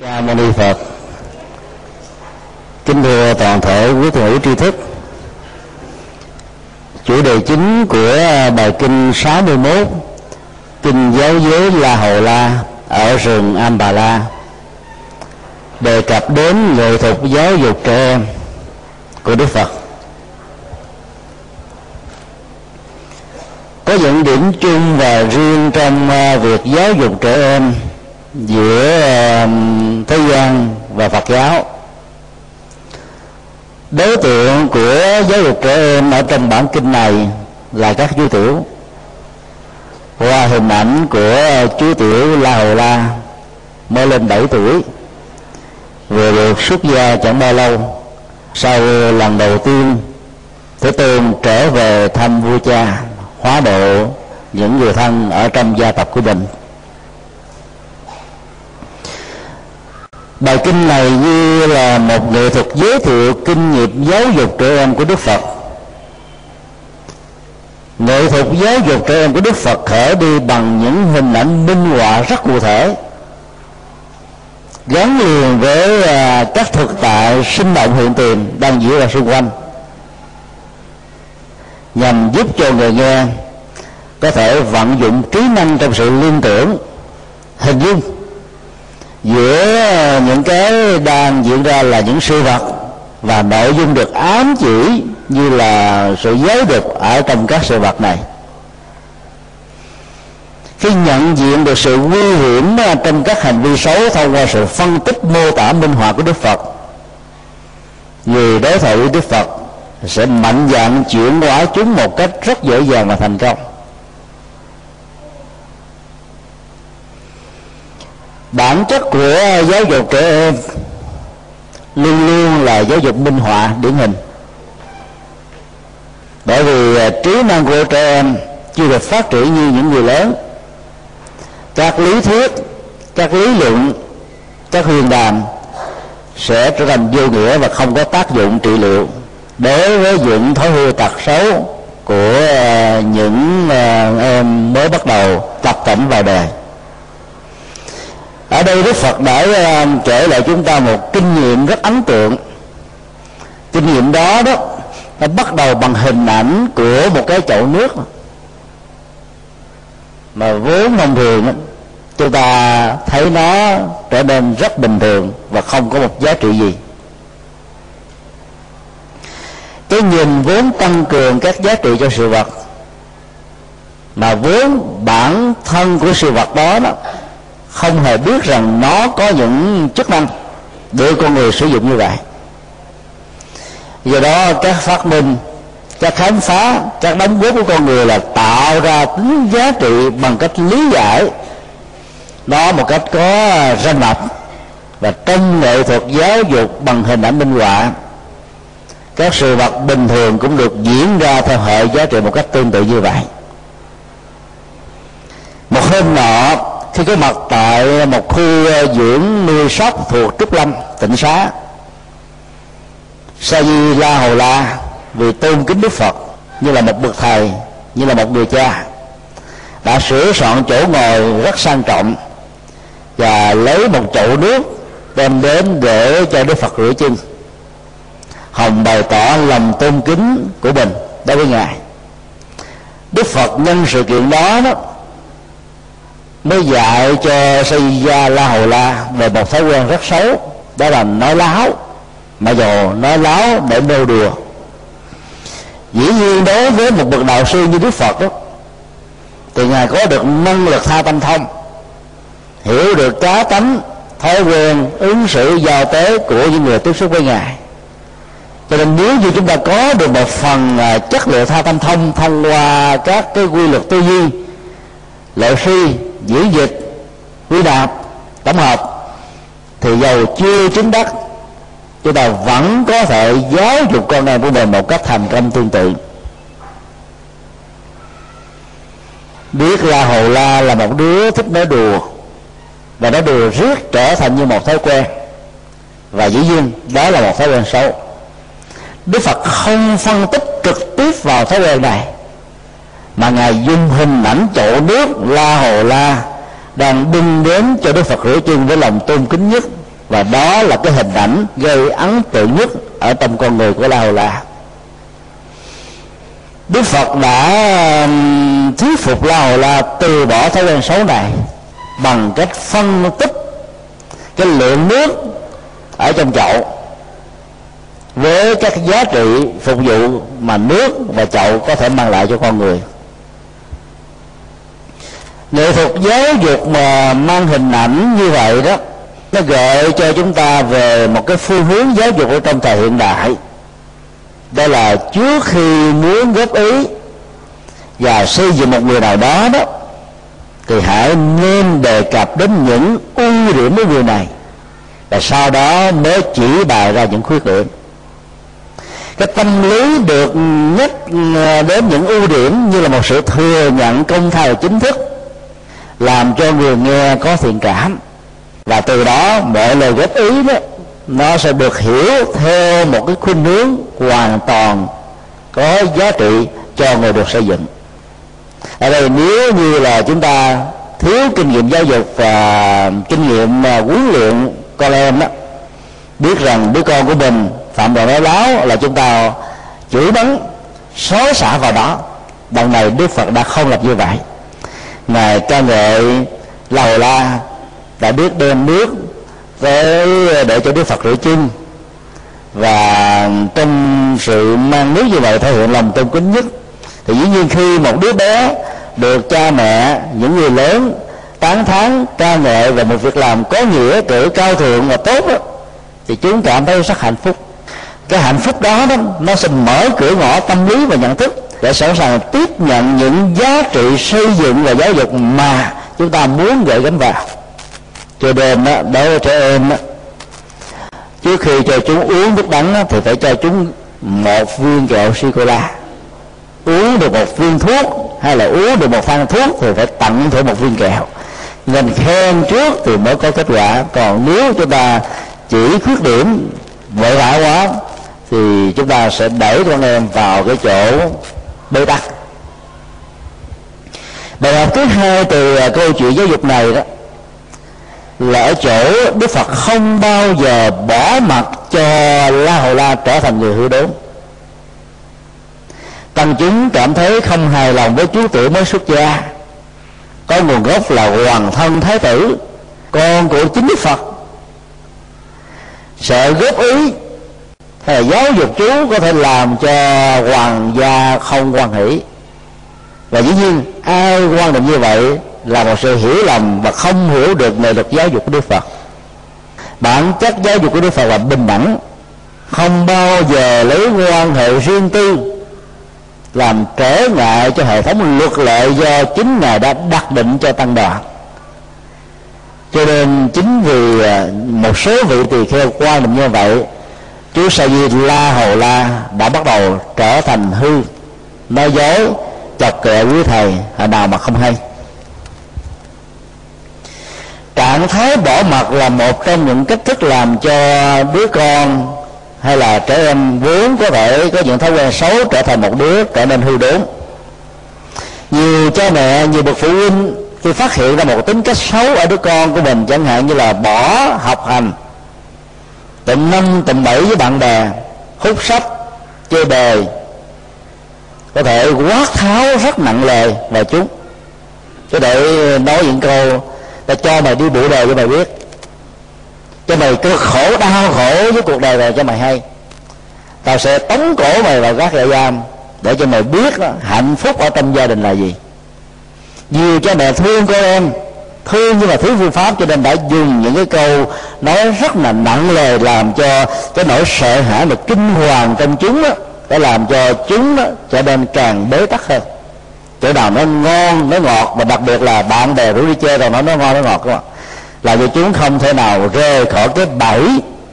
Ca Mâu Ni Phật. Kính thưa toàn thể quý thiện hữu tri thức, chủ đề chính của bài kinh 61 Kinh Giáo Giới La Hầu La ở rừng Am Bà La đề cập đến nghệ thuật giáo dục trẻ em của Đức Phật. Có những điểm chung và riêng trong việc giáo dục trẻ em giữa thế gian và Phật giáo. Đối tượng của giáo dục trẻ em ở trong bản kinh này là các chú tiểu, qua hình ảnh của chú tiểu La Hầu La mới lên 7 tuổi, vừa được xuất gia chẳng bao lâu. Sau lần đầu tiên Thế Tôn trở về thăm vua cha, hóa độ những người thân ở trong gia tộc của mình. Bài kinh này như là một nghệ thuật giới thiệu kinh nghiệm giáo dục trẻ em của Đức Phật. Nghệ thuật giáo dục trẻ em của Đức Phật khởi đi bằng những hình ảnh minh họa rất cụ thể, gắn liền với các thực tại sinh động hiện tiền đang diễn ra xung quanh, nhằm giúp cho người nghe có thể vận dụng trí năng trong sự liên tưởng, hình dung giữa những cái đang diễn ra là những sự vật và nội dung được ám chỉ như là sự giáo dục ở trong các sự vật này. Khi nhận diện được sự nguy hiểm trong các hành vi xấu thông qua sự phân tích mô tả minh họa của Đức Phật, người đối thoại với Đức Phật sẽ mạnh dạn chuyển hóa chúng một cách rất dễ dàng và thành công. Bản chất của giáo dục trẻ em luôn luôn là giáo dục minh họa điển hình, bởi vì trí năng của trẻ em chưa được phát triển như những người lớn. Các lý thuyết, các lý luận, các huyền đàm sẽ trở thành vô nghĩa và không có tác dụng trị liệu đối với những thói hư tật xấu của những em mới bắt đầu tập tễnh vào đời. Ở đây Đức Phật đã kể lại chúng ta một kinh nghiệm rất ấn tượng. Kinh nghiệm đó nó bắt đầu bằng hình ảnh của một cái chậu nước mà vốn thông thường chúng ta thấy nó trở nên rất bình thường và không có một giá trị gì. Cái nhìn vốn tăng cường các giá trị cho sự vật, mà vốn bản thân của sự vật đó không hề biết rằng nó có những chức năng để con người sử dụng như vậy. Do đó các phát minh, các khám phá, các đóng góp của con người là tạo ra tính giá trị bằng cách lý giải nó một cách có ranh mạch. Và trong nghệ thuật giáo dục bằng hình ảnh minh họa, các sự vật bình thường cũng được diễn ra theo hệ giá trị một cách tương tự như vậy. Một hôm nọ, khi có mặt tại một khu dưỡng nuôi sóc thuộc Trúc Lâm, tỉnh Xá Sa-di La Hầu La vì tôn kính Đức Phật như là một bậc thầy, như là một người cha, đã sửa soạn chỗ ngồi rất sang trọng và lấy một chậu nước đem đến để cho Đức Phật rửa chân, hồng bày tỏ lòng tôn kính của mình đối với Ngài. Đức Phật nhân sự kiện đó mới dạy cho Sa-di La Hầu La về một thói quen rất xấu, đó là nói láo, mà dù nói láo để nêu đùa. Dĩ nhiên đối với một bậc đạo sư như Đức Phật thì Ngài có được năng lực tha tâm thông, hiểu được cá tánh, thói quen, ứng xử giao tế của những người tiếp xúc với Ngài. Cho nên nếu như chúng ta có được một phần chất liệu tha tâm thông thông qua các cái quy luật tư duy, lệ suy, diễn dịch, quy nạp, tổng hợp, thì dầu chưa chứng đắc, chúng ta vẫn có thể giáo dục con em của mình một cách thành công tương tự. Biết là Hầu La là một đứa thích nói đùa, và nói đùa riết trở thành như một thói quen, và dĩ nhiên đó là một thói quen xấu. Đức Phật không phân tích trực tiếp vào thói quen này, mà Ngài dùng hình ảnh chậu nước La Hầu La đang bưng đến cho Đức Phật rửa chân với lòng tôn kính nhất, Và đó là cái hình ảnh gây ấn tượng nhất ở trong con người của La Hầu La. Đức Phật đã thuyết phục La Hầu La từ bỏ thói quen xấu này bằng cách phân tích cái lượng nước ở trong chậu với các giá trị phục vụ mà nước và chậu có thể mang lại cho con người. Nghệ thuật giáo dục mà mang hình ảnh như vậy đó, nó gợi cho chúng ta về một cái phương hướng giáo dục ở trong thời hiện đại. Đó là trước khi muốn góp ý và xây dựng một người nào đó đó, thì hãy nên đề cập đến những ưu điểm của người này, và sau đó mới chỉ bày ra những khuyết điểm. Cái tâm lý được nhắc đến những ưu điểm như là một sự thừa nhận công khai chính thức, làm cho người nghe có thiện cảm, và từ đó mọi lời góp ý đó nó sẽ được hiểu theo một cái khuynh hướng hoàn toàn có giá trị cho người được xây dựng. Ở đây nếu như là chúng ta thiếu kinh nghiệm giáo dục và kinh nghiệm huấn luyện con em đó, biết rằng đứa con của mình phạm tội nói láo là chúng ta chửi bắn, xối xả vào đó. Đằng này Đức Phật đã không làm như vậy. Ngài ca ngợi La Hầu La đã biết đem nước để cho Đức Phật rửa chân, và trong sự mang nước như vậy thể hiện lòng tôn kính nhất. Thì dĩ nhiên khi một đứa bé được cha mẹ, những người lớn tán thán ca ngợi về một việc làm có nghĩa cử cao thượng và tốt đó, thì chúng cảm thấy rất hạnh phúc. Cái hạnh phúc đó, nó sẽ mở cửa ngõ tâm lý và nhận thức để sẵn sàng tiếp nhận những giá trị xây dựng và giáo dục mà chúng ta muốn gửi gắm vào. Cho nên đối với trẻ em, trước khi cho chúng uống nước đắng thì phải cho chúng một viên kẹo sô-cô-la. Uống được một viên thuốc hay là uống được một thang thuốc thì phải tặng thử một viên kẹo. Nên khen trước thì mới có kết quả. Còn nếu chúng ta chỉ khuyết điểm vội vã quá thì chúng ta sẽ đẩy con em vào cái chỗ bế tắc. Bài học thứ hai từ câu chuyện giáo dục này đó là ở chỗ Đức Phật không bao giờ bỏ mặc cho La Hầu La trở thành người hư đốn. Tăng chúng cảm thấy không hài lòng với chú tử mới xuất gia, có nguồn gốc là hoàng thân thái tử, con của chính Đức Phật, sợ góp ý hay là giáo dục chú có thể làm cho hoàng gia không hoan hỷ. Và dĩ nhiên ai quan niệm như vậy là một sự hiểu lầm và không hiểu được nghệ thuật giáo dục của Đức Phật. Bản chất giáo dục của Đức Phật là bình đẳng, không bao giờ lấy quan hệ riêng tư làm trở ngại cho hệ thống luật lệ do chính Ngài đã đặt định cho tăng đoàn. Cho nên chính vì một số vị tỳ kheo quan niệm như vậy, chú Sa-di La Hầu La đã bắt đầu trở thành hư, nói dối, chọc kẹo quý thầy hồi nào mà không hay. Trạng thái bỏ mặc là một trong những cách thức làm cho đứa con hay là trẻ em vốn có thể có những thói quen xấu trở thành một đứa trở nên hư đốn. Nhiều cha mẹ, nhiều bậc phụ huynh khi phát hiện ra một tính cách xấu ở đứa con của mình, chẳng hạn như là bỏ học hành, tụm năm tụm bảy với bạn bè, hút sách, chơi bời, có thể quát tháo rất nặng lời vào chúng, chứ để nói những câu ta cho mày đi bụi đời cho mày biết, cho mày cứ khổ đau khổ với cuộc đời này cho mày hay, tao sẽ tống cổ mày vào các trại giam để cho mày biết đó, hạnh phúc ở trong gia đình là gì. Nhiều cha mẹ thương con em, thương nhưng mà thiếu phương pháp, cho nên đã dùng những cái câu nói rất là nặng lời, làm cho cái nỗi sợ hãi và kinh hoàng trong chúng đó, để làm cho chúng đó trở nên càng bế tắc hơn. Chỗ nào nó ngon, nó ngọt, và đặc biệt là bạn bè rủ đi chơi rồi nó ngon, nó ngọt, là vì chúng không thể nào rơi khỏi cái bẫy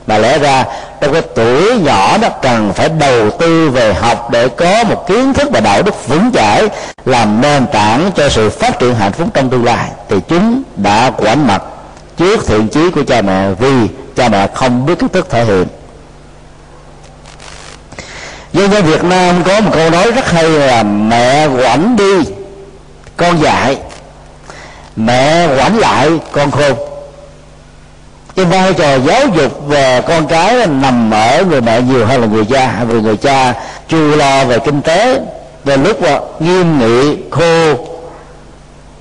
mà lẽ ra trong cái tuổi nhỏ đó cần phải đầu tư về học để có một kiến thức và đạo đức vững chãi làm nền tảng cho sự phát triển hạnh phúc trong tương lai. Thì chúng đã quảnh mặt trước thiện chí của cha mẹ vì cha mẹ không biết cách thức thể hiện. Dân gian Việt Nam có một câu nói rất hay là mẹ quảnh đi con dại, mẹ quảnh lại con khôn. Cái vai trò giáo dục về con cái nằm ở người mẹ nhiều hơn là người cha, vì người cha chu lo về kinh tế, về lúc nghiêm nghị khô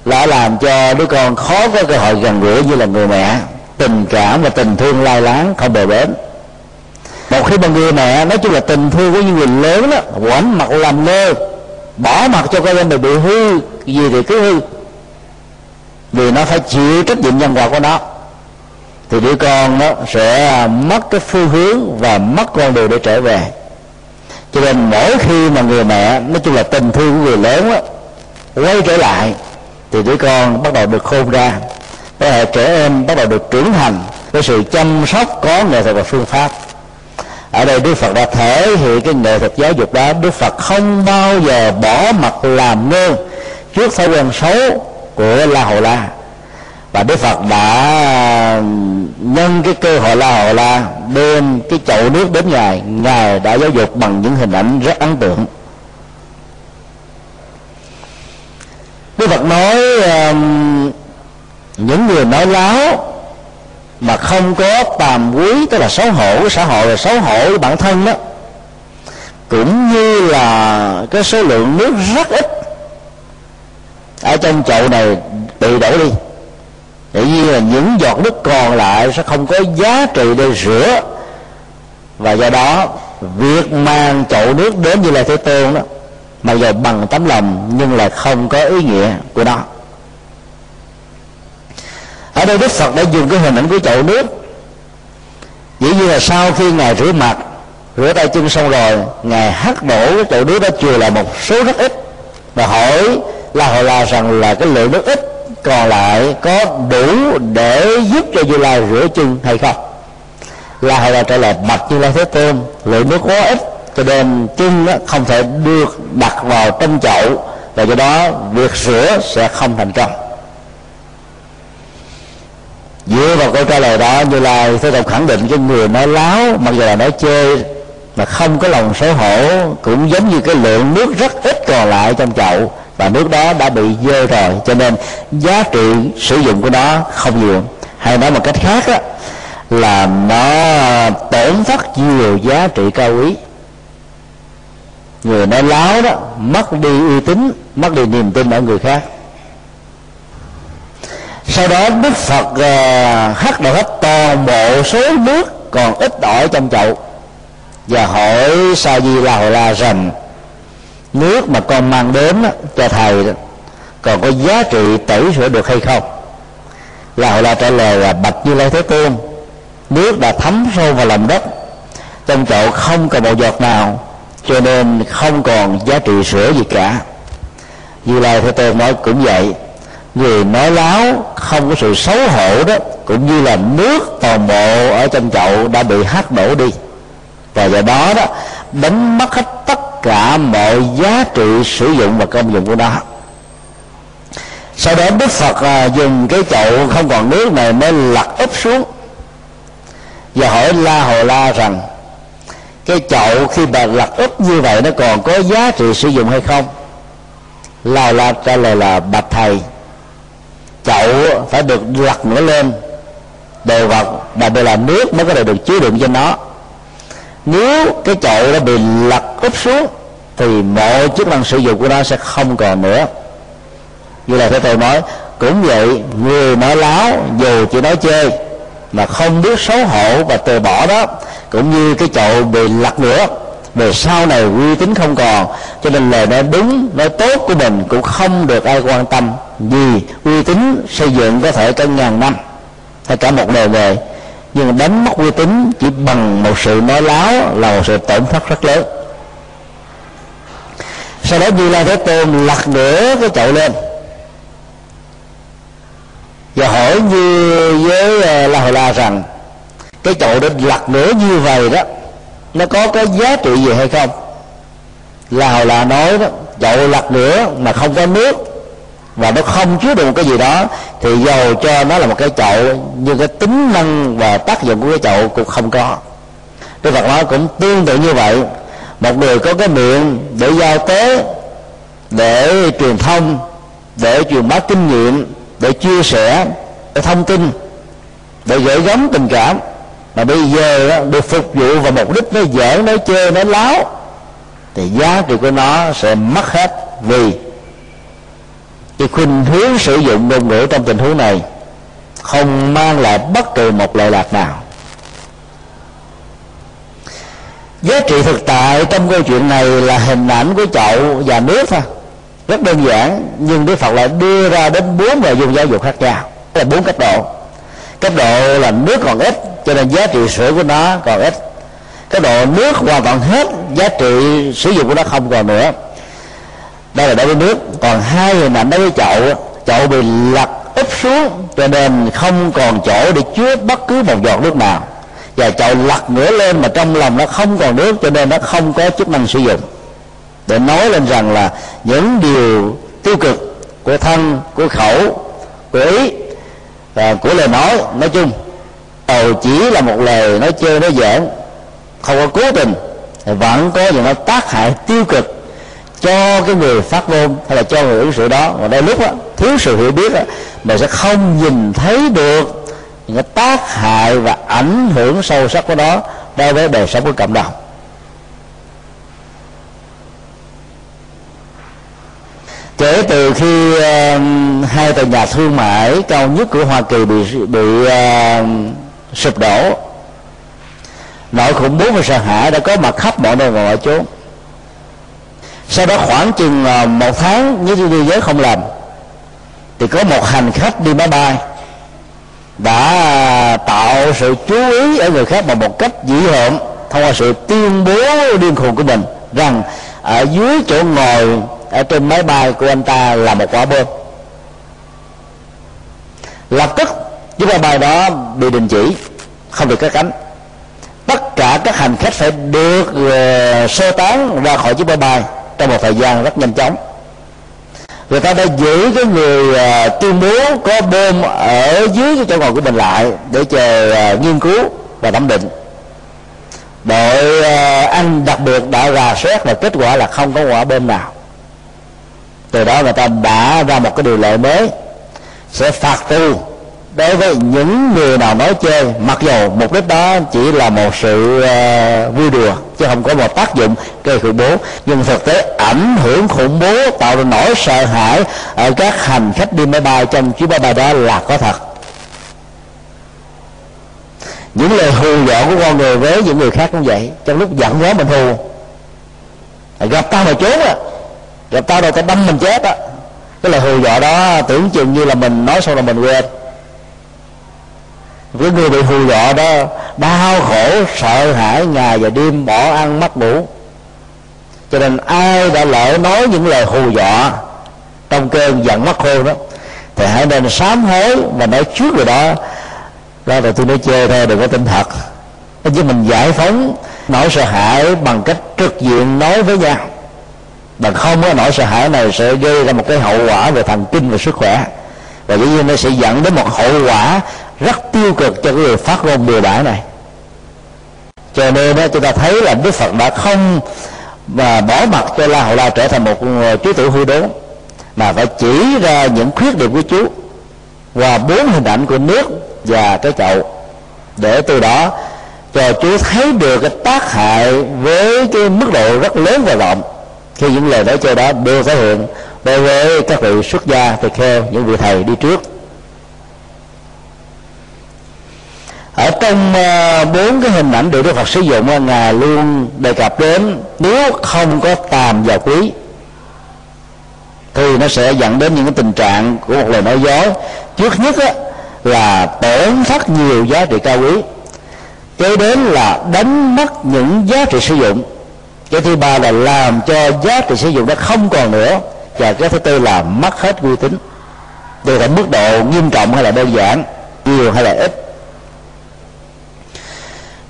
lại làm cho đứa con khó có cơ hội gần gũi như là người mẹ. Tình cảm và tình thương lai láng không bờ bến. Một khi mà người mẹ nói chung là tình thương của những người lớn đó, quảnh mặt làm lơ, bỏ mặt cho con em mình bị hư, gì thì cứ hư, vì nó phải chịu trách nhiệm nhân quả của nó, thì đứa con đó sẽ mất cái phương hướng và mất con đường để trở về. Cho nên mỗi khi mà người mẹ nói chung là tình thương của người lớn đó quay trở lại, thì đứa con bắt đầu được khôn ra, trẻ em bắt đầu được trưởng thành với sự chăm sóc có nghệ thuật và phương pháp. Ở đây Đức Phật đã thể hiện cái nghệ thuật giáo dục đó. Đức Phật không bao giờ bỏ mặt làm ngơ trước thói quen xấu của La Hầu La, và Đức Phật đã nhân cái cơ hội La Hầu La đem cái chậu nước đến Ngài. Ngài đã giáo dục bằng những hình ảnh rất ấn tượng. Đức Phật nói những người nói láo mà không có tàm quý, tức là xấu hổ của xã hội và xấu hổ của bản thân đó, cũng như là cái số lượng nước rất ít ở trong chậu này bị đổ đi, tự nhiên là những giọt nước còn lại sẽ không có giá trị để rửa, và do đó việc mang chậu nước đến như là Thế Tôn đó, mặc dù bằng tấm lòng nhưng là không có ý nghĩa của nó. Ở đây Đức Phật đã dùng cái hình ảnh của chậu nước. Dĩ nhiên là sau khi Ngài rửa mặt, rửa tay chân xong rồi, Ngài hất đổ cái chậu nước đó chừa lại một số rất ít, và hỏi La Hầu La rằng là cái lượng nước ít còn lại có đủ để giúp cho Như Lai rửa chân hay không. La Hầu La trả lời: bạch Như Lai Thế Tôn, lượng nước quá ít cho nên chân không thể được đặt vào trong chậu, và do đó việc rửa sẽ không thành công. Dựa vào câu trả lời đó, Như Lai Thế Tôn khẳng định cái người nói láo mặc dù là nói chơi mà không có lòng xấu hổ cũng giống như cái lượng nước rất ít còn lại trong chậu, và nước đó đã bị dơ rồi, cho nên giá trị sử dụng của nó không nhiều. Hay nói một cách khác đó, là nó tổn thất nhiều giá trị cao quý. Người nói láo đó mất đi uy tín, mất đi niềm tin ở người khác. Sau đó Đức Phật hất đổ hết toàn bộ số nước còn ít ỏi trong chậu, và hỏi Sa Di La Hầu La rằng: nước mà con mang đến cho thầy còn có giá trị tẩy rửa được hay không? La Hầu La trả lời là: bạch Như Lai Thế Tôn, nước đã thấm sâu vào lòng đất, trong chậu không còn một giọt nào, cho nên không còn giá trị sữa gì cả. Như Lai Thế Tôn nói: cũng vậy, người nói láo không có sự xấu hổ đó cũng như là nước toàn bộ ở trong chậu đã bị hất đổ đi, và do đó đó đánh mất hết tất cả mọi giá trị sử dụng và công dụng của nó. Sau đó Đức Phật dùng cái chậu không còn nước này mới lật úp xuống, và hỏi La Hầu La rằng: cái chậu khi mà lật úp như vậy nó còn có giá trị sử dụng hay không? La Hầu La trả lời là: bạch thầy, chậu phải được lật nữa lên, đồ vật đặc biệt là nước mới có thể được chứa đựng cho nó. Nếu cái chậu đã bị lật úp xuống thì mọi chức năng sử dụng của nó sẽ không còn nữa. Như là Thế Tôn nói: cũng vậy, người nói láo dù chỉ nói chơi mà không biết xấu hổ và từ bỏ đó, cũng như cái chậu bị lật nữa, về sau này uy tín không còn, cho nên lời nói đúng, nói tốt của mình cũng không được ai quan tâm, vì uy tín xây dựng có thể cả ngàn năm hay cả một đời về, nhưng đánh mất uy tín chỉ bằng một sự nói láo là một sự tổn thất rất lớn. Sau đó Như Lai Thế Tôn lật nửa cái chậu lên và hỏi như với La Hầu La rằng: cái chậu đã lật nửa như vậy đó, nó có cái giá trị gì hay không? La Hầu La nói đó: chậu lật nửa mà không có nước và nó không chứa được một cái gì đó, thì dầu cho nó là một cái chậu nhưng cái tính năng và tác dụng của cái chậu cũng không có. Đức Phật nói cũng tương tự như vậy, một người có cái miệng để giao tế, để truyền thông, để truyền bá kinh nghiệm, để chia sẻ, để thông tin, để gửi gắm tình cảm, mà bây giờ đó, được phục vụ vào mục đích nó giỡn, nó chơi, nó láo, thì giá trị của nó sẽ mất hết, vì cái khuynh hướng sử dụng ngôn ngữ trong tình huống này không mang lại bất kỳ một lợi lạc nào. Giá trị thực tại trong câu chuyện này là hình ảnh của chậu và nước thôi, rất đơn giản, nhưng Đức Phật lại đưa ra đến 4 nội dung giáo dục khác nhau, là 4 cấp độ. Cấp độ là nước còn ít, cho nên giá trị sử của nó còn ít. Cấp độ nước hoàn toàn hết, giá trị sử dụng của nó không còn nữa. Đây là đối với nước. Còn hai hình ảnh đối với chậu, chậu bị lật úp xuống cho nên không còn chỗ để chứa bất cứ một giọt nước nào, và chậu lật ngửa lên mà trong lòng nó không còn nước, cho nên nó không có chức năng sử dụng. Để nói lên rằng là những điều tiêu cực của thân, của khẩu, của ý và của lời nói chung, đầu chỉ là một lời nói chơi, nói giỡn, không có cố tình, vẫn có những tác hại tiêu cực cho cái người phát ngôn hay là cho người ứng xử đó. Và đôi lúc đó, thiếu sự hiểu biết đó, mình sẽ không nhìn thấy được những tác hại và ảnh hưởng sâu sắc của nó đối với đời sống của cộng đồng. Kể từ khi hai tòa nhà thương mại cao nhất của Hoa Kỳ bị sụp đổ, nỗi khủng bố và sợ hãi đã có mặt khắp mọi nơi và mọi chỗ. Sau đó khoảng chừng 1 tháng, nếu như thế giới không làm, thì có một hành khách đi máy bay đã tạo sự chú ý ở người khác bằng một cách dữ dội, thông qua sự tuyên bố điên khùng của mình rằng ở dưới chỗ ngồi ở trên máy bay của anh ta là một quả bom. Lập tức chiếc máy bay đó bị đình chỉ, không được cất cánh. Tất cả các hành khách phải được sơ tán ra khỏi chiếc máy bay trong một thời gian rất nhanh chóng. Người ta đã giữ cái người tuyên bố có bom ở dưới cái chỗ ngồi của mình lại để chờ nghiên cứu và thẩm định. Đội Anh đặc biệt đã rà soát và kết quả là không có quả bom nào. Từ đó người ta đã ra một cái điều lệ mới, sẽ phạt tù đối với những người nào nói chơi, mặc dù mục đích đó chỉ là một sự vui đùa chứ không có một tác dụng gây khủng bố, nhưng thực tế ảnh hưởng khủng bố tạo ra nỗi sợ hãi ở các hành khách đi máy bay trong chuyến máy bay đó là có thật. Những lời hù dọa của con người với những người khác cũng vậy, trong lúc giận quá mình hù, gặp tao mà trốn á, gặp tao đâu tao đâm mình chết á, cái lời hù dọa đó tưởng chừng như là mình nói xong là mình quên. Cái người bị hù dọa đó đau khổ sợ hãi ngày và đêm, bỏ ăn mất ngủ. Cho nên ai đã lỡ nói những lời hù dọa trong cơn giận mất khôn đó thì hãy nên sám hối và nói trước rồi đó, đó là tôi nói chơi thôi, đừng có tin thật. Chứ mình giải phóng nỗi sợ hãi bằng cách trực diện nói với nhau, bằng không có nỗi sợ hãi này sẽ gây ra một cái hậu quả về thần kinh và sức khỏe, và dĩ nhiên nó sẽ dẫn đến một hậu quả rất tiêu cực cho người phát ngôn bừa bãi này. Cho nên đó, chúng ta thấy là Đức Phật đã không mà bỏ mặc cho La Hầu La trở thành một chú tử hư đốn, mà phải chỉ ra những khuyết điểm của chú qua 4 hình ảnh của nước và cái chậu, để từ đó cho chú thấy được cái tác hại với cái mức độ rất lớn và rộng khi những lời nói chơi đó đưa thể hiện đối với các vị xuất gia tỳ kheo, những vị thầy đi trước. Ở trong 4 cái hình ảnh được Đức Phật sử dụng, ngài luôn đề cập đến nếu không có tàm và quý thì nó sẽ dẫn đến những cái tình trạng của một lời nói dối. Trước nhất là tổn thất nhiều giá trị cao quý, kế đến là đánh mất những giá trị sử dụng, cái thứ ba là làm cho giá trị sử dụng nó không còn nữa, và cái thứ tư là mất hết uy tín. Đây là mức độ nghiêm trọng hay là đơn giản, nhiều hay là ít.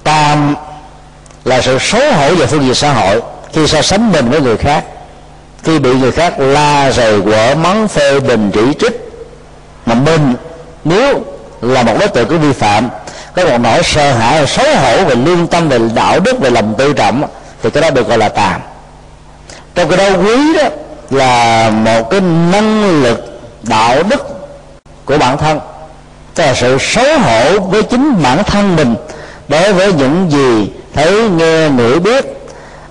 Tàm là sự xấu hổ về phương diện xã hội, khi so sánh mình với người khác, khi bị người khác la rầy, quở mắng, phê bình, chỉ trích, mà mình nếu là một đối tượng cứ vi phạm, có một nỗi sợ hãi, xấu hổ về lương tâm, về đạo đức, về lòng tự trọng, thì cái đó được gọi là tàm. Trong cái đó quý đó là một cái năng lực đạo đức của bản thân, tức là sự xấu hổ với chính bản thân mình đối với những gì thấy, nghe, ngửi, biết,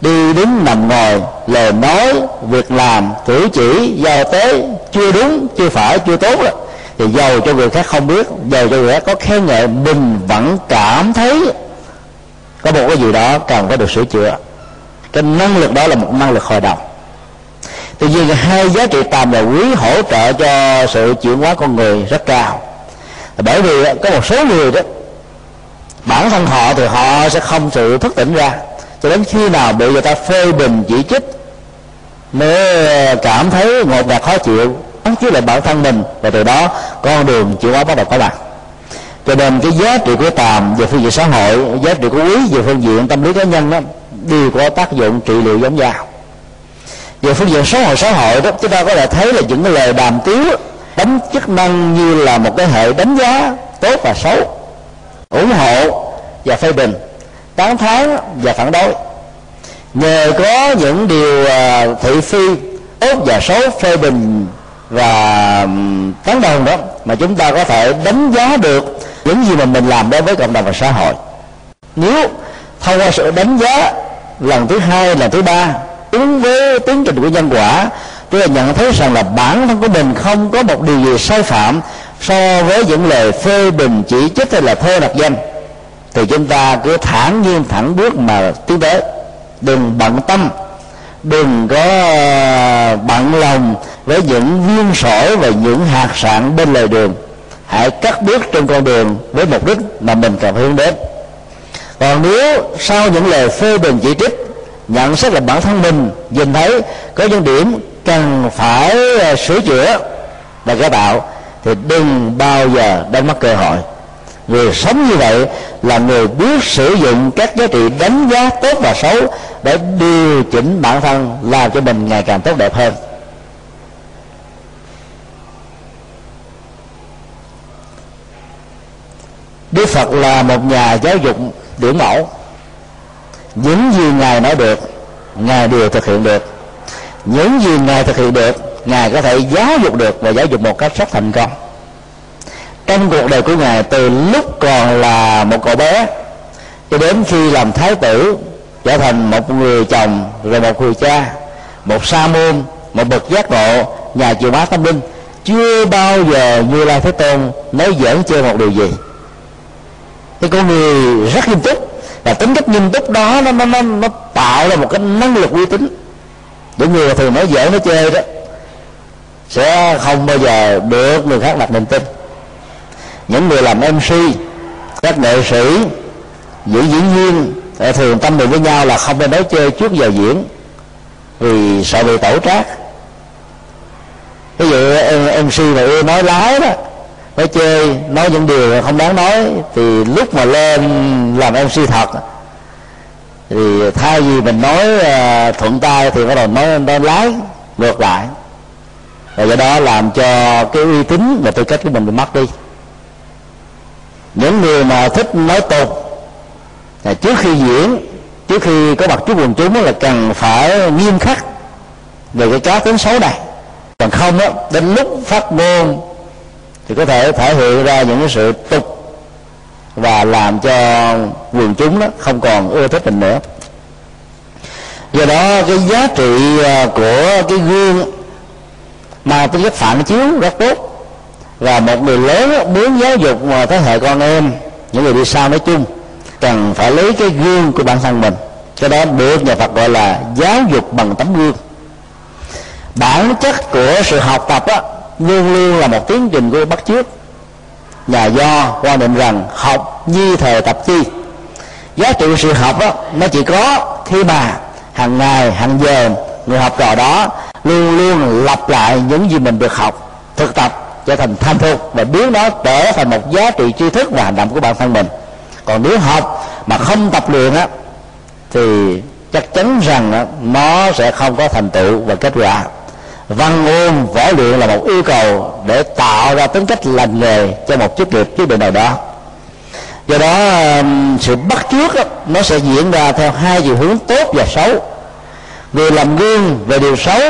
đi đứng nằm ngồi, lời nói, việc làm, cử chỉ, giao tế chưa đúng, chưa phải, chưa tốt đó. Thì dầu cho người khác không biết, dầu cho người khác có khen ngợi, mình vẫn cảm thấy có một cái gì đó cần phải được sửa chữa. Cái năng lực đó là một năng lực hồi đầu. Tuy nhiên hai giá trị tàm và quý hỗ trợ cho sự chuyển hóa con người rất cao. Bởi vì có một số người đó, bản thân họ thì họ sẽ không tự thức tỉnh ra, cho đến khi nào bị người ta phê bình chỉ trích mới cảm thấy ngột ngạt khó chịu, ấn chứa lại bản thân mình, và từ đó con đường chuyển hóa bắt đầu có mặt. Cho nên cái giá trị của tàm về phương diện xã hội, giá trị của quý về phương diện tâm lý cá nhân đó, đều có tác dụng trị liệu giống nhau. Về phương diện xã hội đó, chúng ta có thể thấy là những cái lời đàm tiếu đánh chức năng như là một cái hệ đánh giá tốt và xấu, ủng hộ và phê bình, tán thán và phản đối. Nhờ có những điều thị phi tốt và xấu, phê bình và tán đồng đó mà chúng ta có thể đánh giá được những gì mà mình làm đối với cộng đồng và xã hội. Nếu thông qua sự đánh giá lần thứ hai, lần thứ ba, đúng với tiến trình của nhân quả, chúng ta nhận thấy rằng là bản thân của mình không có một điều gì sai phạm so với những lời phê bình chỉ trích hay là thô nặc danh, thì chúng ta cứ thản nhiên thẳng bước mà tiến tới, đừng bận tâm, đừng có bận lòng với những viên sỏi và những hạt sạn bên lề đường. Hãy cắt bước trên con đường với mục đích mà mình cần hướng đến. Còn nếu sau những lời phê bình chỉ trích, nhận xét là bản thân mình nhìn thấy có những điểm cần phải sửa chữa và cải tạo, thì đừng bao giờ đánh mất cơ hội. Người sống như vậy là người biết sử dụng các giá trị đánh giá tốt và xấu để điều chỉnh bản thân, làm cho mình ngày càng tốt đẹp hơn. Đức Phật là một nhà giáo dục điển mẫu. Những gì Ngài nói được, Ngài đều thực hiện được. Những gì Ngài thực hiện được, Ngài có thể giáo dục được, và giáo dục một cách rất thành công. Trong cuộc đời của Ngài, từ lúc còn là một cậu bé cho đến khi làm thái tử, trở thành một người chồng, rồi một người cha, một sa môn, một bậc giác ngộ, nhà chịu hóa tâm linh, chưa bao giờ Như Lai Thế Tôn nói giỡn chơi một điều gì. Thì con người rất nghiêm túc, và tính cách nghiêm túc đó nó tạo ra một cái năng lực uy tín. Những người thường nói giỡn nói chơi đó sẽ không bao giờ được người khác đặt niềm tin. Những người làm MC, các nghệ sĩ, những diễn viên thường tâm niệm với nhau là không nên nói chơi trước giờ diễn vì sợ bị tẩu trát. Ví dụ MC mà ưa nói lái đó, nói chơi, nói những điều không đáng nói, thì lúc mà lên làm MC thật thì thay vì mình nói thuận tay thì bắt đầu nói lái ngược lại, và do đó làm cho cái uy tín và tư cách của mình bị mất đi. Những người mà thích nói tục là trước khi diễn, trước khi có mặt trước quần chúng là cần phải nghiêm khắc về cái cá tính xấu này, còn không đó, đến lúc phát ngôn thì có thể thể hiện ra những cái sự tục và làm cho quần chúng đó không còn ưa thích mình nữa. Do đó cái giá trị của cái gương mà tính cách phản chiếu rất tốt, và một người lớn muốn giáo dục mà thế hệ con em, những người đi sau nói chung, cần phải lấy cái gương của bản thân mình. Cái đó được nhà Phật gọi là giáo dục bằng tấm gương. Bản chất của sự học tập á, luôn luôn là một tiến trình của bắt chước. Nhà Do quan niệm rằng học nhi thời tập chi. Giá trị sự học á, nó chỉ có khi mà hàng ngày, hàng giờ người học trò đó luôn luôn lặp lại những gì mình được học, thực tập, trở thành tham thuộc và biến nó trở thành một giá trị tri thức và hành động của bản thân mình. Còn nếu học mà không tập luyện á, thì chắc chắn rằng á, nó sẽ không có thành tựu và kết quả. Văn ôn võ luyện là một yêu cầu để tạo ra tính cách lành nghề cho một chức nghiệp chức định nào đó. Do đó sự bắt chước á, nó sẽ diễn ra theo hai chiều hướng tốt và xấu. Người làm gương về điều xấu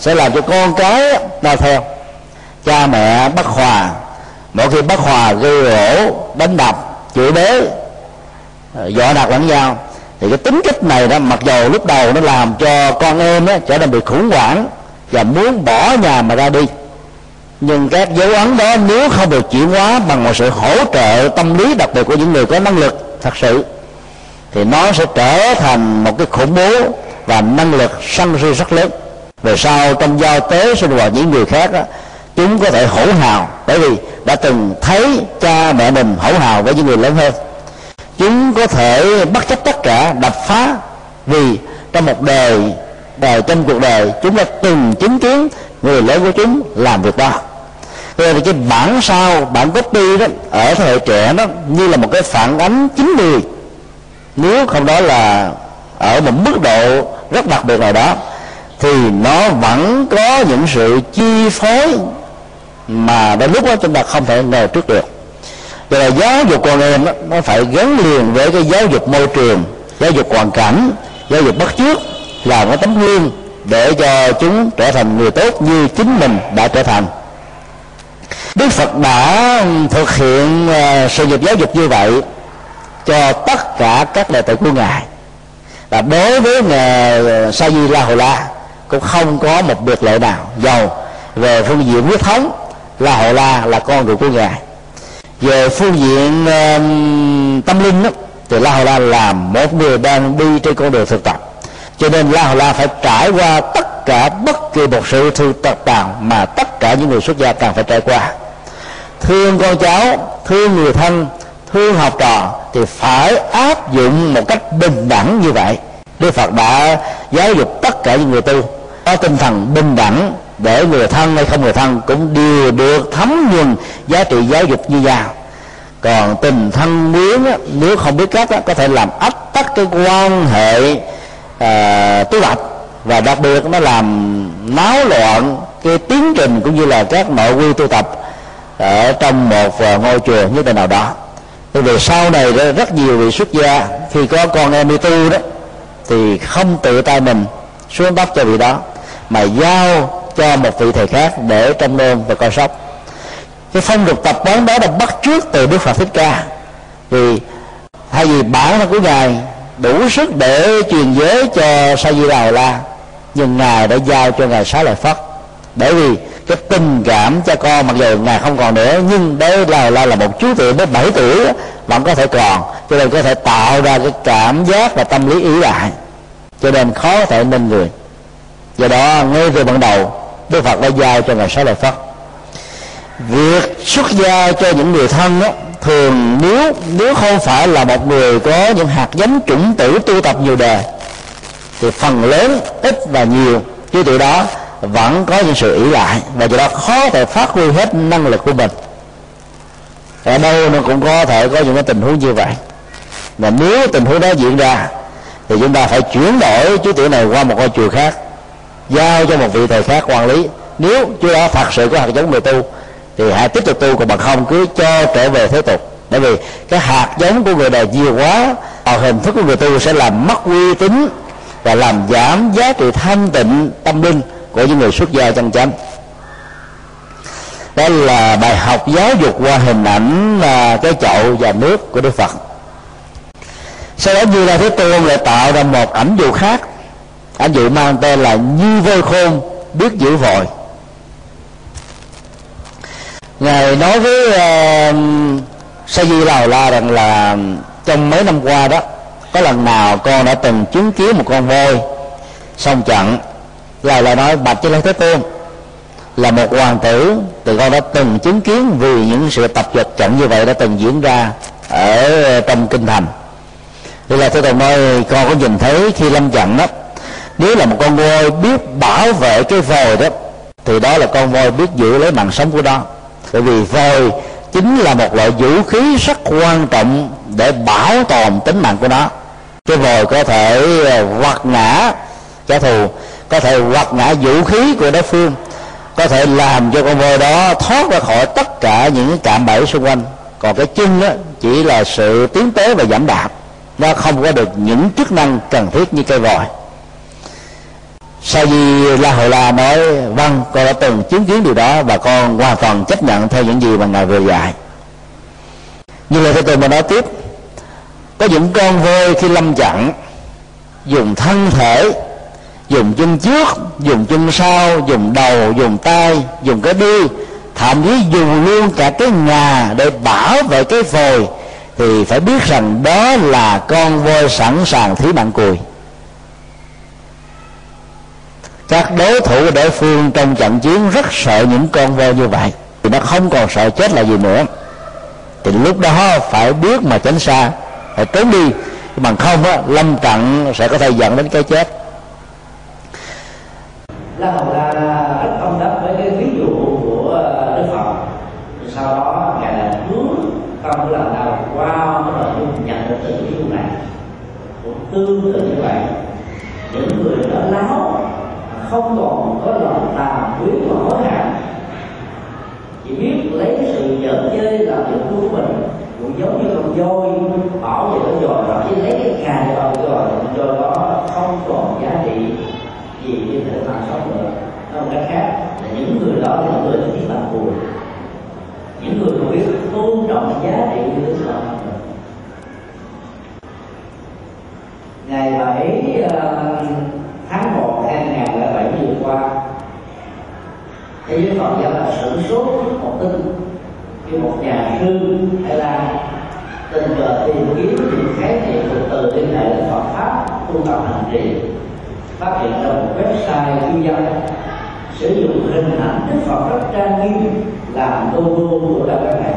sẽ làm cho con cái nào theo. Cha mẹ bất hòa, Mỗi khi bất hòa gây gỗ, đánh đập, chửi bế, dọa nạt lẫn nhau, thì cái tính cách này đó, mặc dù lúc đầu nó làm cho con em đó trở nên bị khủng hoảng và muốn bỏ nhà mà ra đi, nhưng các dấu ấn đó nếu không được chuyển hóa bằng một sự hỗ trợ tâm lý đặc biệt của những người có năng lực thật sự, thì nó sẽ trở thành một cái khủng bố và năng lực sân si rất lớn. Về sau trong giao tế sinh hoạt những người khác đó, chúng có thể hổ hào bởi vì đã từng thấy cha mẹ mình hổ hào với những người lớn hơn. Chúng có thể bất chấp tất cả đập phá, vì trong một đời trong cuộc đời chúng đã từng chứng kiến người lớn của chúng làm việc đó. Thế thì cái bản sao, bản copy đó ở thế hệ trẻ nó như là một cái phản ánh chính người, nếu không đó là ở một mức độ rất đặc biệt nào đó, thì nó vẫn có những sự chi phối mà đến lúc đó chúng ta không thể ngờ trước được. Cho nên giáo dục con em đó, nó phải gắn liền với cái giáo dục môi trường, giáo dục hoàn cảnh, giáo dục bắt chước, làm cái tấm gương để cho chúng trở thành người tốt như chính mình đã trở thành. Đức Phật đã thực hiện sự nghiệp giáo dục như vậy cho tất cả các đệ tử của Ngài, và đối với Ngài Sa-di La Hầu La cũng không có một biệt lệ nào. Dầu về phương diện huyết thống, La Hầu La là con ruột của Ngài. Về phương diện tâm linh đó, thì La Hầu La là một người đang đi trên con đường thực tập, cho nên La Hầu La phải trải qua tất cả bất kỳ một sự thực tập nào mà tất cả những người xuất gia càng phải trải qua. Thương con cháu, thương người thân, thương học trò thì phải áp dụng một cách bình đẳng như vậy. Đức Phật đã giáo dục tất cả những người tu có tinh thần bình đẳng, để người thân hay không người thân cũng đều được thấm nhuần giá trị giáo dục như nhau. Còn tình thân mến nếu không biết cách có thể làm ách tắc cái quan hệ tu tập, và đặc biệt nó làm náo loạn cái tiến trình cũng như là các nội quy tu tập ở trong một ngôi chùa như thế nào đó. Về sau này rất nhiều vị xuất gia khi có con em đi tu đó thì không tự tay mình xuống đắp cho vị đó mà giao cho một vị thầy khác để trông nom và coi sóc. Cái phong tục tập quán đó đã bắt chước từ Đức Phật Thích Ca, vì thay vì bản thân của Ngài đủ sức để truyền giới cho Sa-di La Hầu La, nhưng Ngài đã giao cho Ngài Xá Lợi Phất, bởi vì cái tình cảm cha con mặc dù Ngài không còn nữa, nhưng đấy là một chú tiểu đến 7 tuổi vẫn có thể còn, cho nên có thể tạo ra cái cảm giác và tâm lý ỷ lại, cho nên khó có thể nên người. Do đó ngay từ ban đầu Đức Phật đã giao cho Ngài Xá Lợi Phất. Việc xuất gia cho những người thân đó, thường nếu không phải là một người có những hạt giống chủng tử tu tập nhiều đời thì phần lớn ít và nhiều chứ tụi đó vẫn có những sự ỷ lại, và do đó khó thể phát huy hết năng lực của mình. Ở đâu nó cũng có thể có những cái tình huống như vậy, mà nếu tình huống đó diễn ra thì chúng ta phải chuyển đổi chú tiểu này qua một ngôi chùa khác, giao cho một vị thầy khác quản lý. Nếu chú đó thật sự có hạt giống người tu thì hãy tiếp tục tu, còn bằng không cứ cho trở về thế tục, bởi vì cái hạt giống của người đời nhiều quá, hình thức của người tu sẽ làm mất uy tín và làm giảm giá trị thanh tịnh tâm linh của những người xuất gia chân chánh. Đó là bài học giáo dục qua hình ảnh cái chậu và nước của Đức Phật. Sau đó Như Lai Thế Tôn lại tạo ra một ảnh dụ khác, ảnh dụ mang tên là Như Vôi Khôn Biết Giữ Vội. Ngài nói với Sa-di La Hầu La rằng là trong mấy năm qua đó, có lần nào con đã từng chứng kiến một con voi xông trận. Lại nói bạch Như Lai Thế Tôn, là một hoàng tử thì con đã từng chứng kiến, vì những sự tập vật trận như vậy đã từng diễn ra ở trong kinh thành. Như Lai Thế Tôn nói con có nhìn thấy khi lâm trận đó, nếu là một con voi biết bảo vệ cái vòi đó thì đó là con voi biết giữ lấy mạng sống của nó, bởi vì vòi chính là một loại vũ khí rất quan trọng để bảo tồn tính mạng của nó. Cái vòi có thể quật ngã trả thù, có thể quật ngã vũ khí của đối phương, có thể làm cho con voi đó thoát ra khỏi tất cả những cạm bẫy xung quanh. Còn cái chân đó chỉ là sự tiến tới và giảm đạp, nó không có được những chức năng cần thiết như cây vòi. Sa-di La Hầu La nói: vâng, con đã từng chứng kiến điều đó và con hoàn toàn chấp nhận theo những gì mà Ngài vừa dạy. Nhưng lời Thế Tôn mà nói tiếp: có những con voi khi lâm trận dùng thân thể, dùng chân trước, dùng chân sau, dùng đầu, dùng tay, dùng cái đuôi, thậm chí dùng luôn cả cái ngà để bảo vệ cái vòi, thì phải biết rằng đó là con voi sẵn sàng thí mạng cùi. Các đối thủ đối phương trong trận chiến rất sợ những con voi như vậy, thì nó không còn sợ chết là gì nữa. Thì lúc đó phải biết mà tránh xa, phải trốn đi, bằng không á, lâm trận sẽ có thể dẫn đến cái chết. La Hầu La rất tâm đắc với cái ví dụ của Đức Phật. Sau đó Ngài là hướng tâm của lần đầu qua cái nội dung nhận được từ ví dụ này. Cũng tương tự như vậy, những người đã láo không còn có lòng tà quý và hối hận, chỉ biết lấy sự giỡn chơi làm việc của mình, cũng giống như con voi bảo vệ con voi, và chỉ lấy cái cài vào con voi, con voi đó không còn giá trị gì như thể mà sống nữa. Nói một cách khác là những người đó là những người chỉ làm buồn, những người không biết tôn trọng giá trị của sự sống. Ngày 7 tháng 1 2007 vừa qua, thế giới Phật giáo là sửng sốt một tin khi một nhà sư Thái Lan tình cờ tìm kiếm những khái niệm của từ liên hệ đến Phật pháp tu tập hành trì, phát hiện ra một website kinh doanh sử dụng hình ảnh Đức Phật rất trang nghiêm làm logo của trang web này.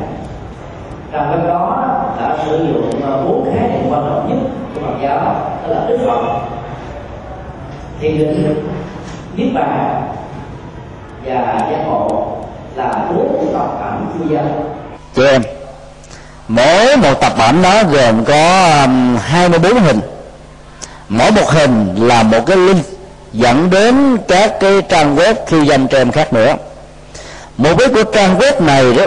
Trang web đó đã sử dụng 4 khái niệm quan trọng nhất của Phật giáo, đó là Đức Phật, thiền định, niết bàn và giác ngộ, là 4 tập ảnh kinh doanh. Chị em, mỗi một tập ảnh đó gồm có 24 hình. Mỗi một hình là một cái link dẫn đến các cái trang web kinh doanh trên khác nữa. Mục đích của trang web này đó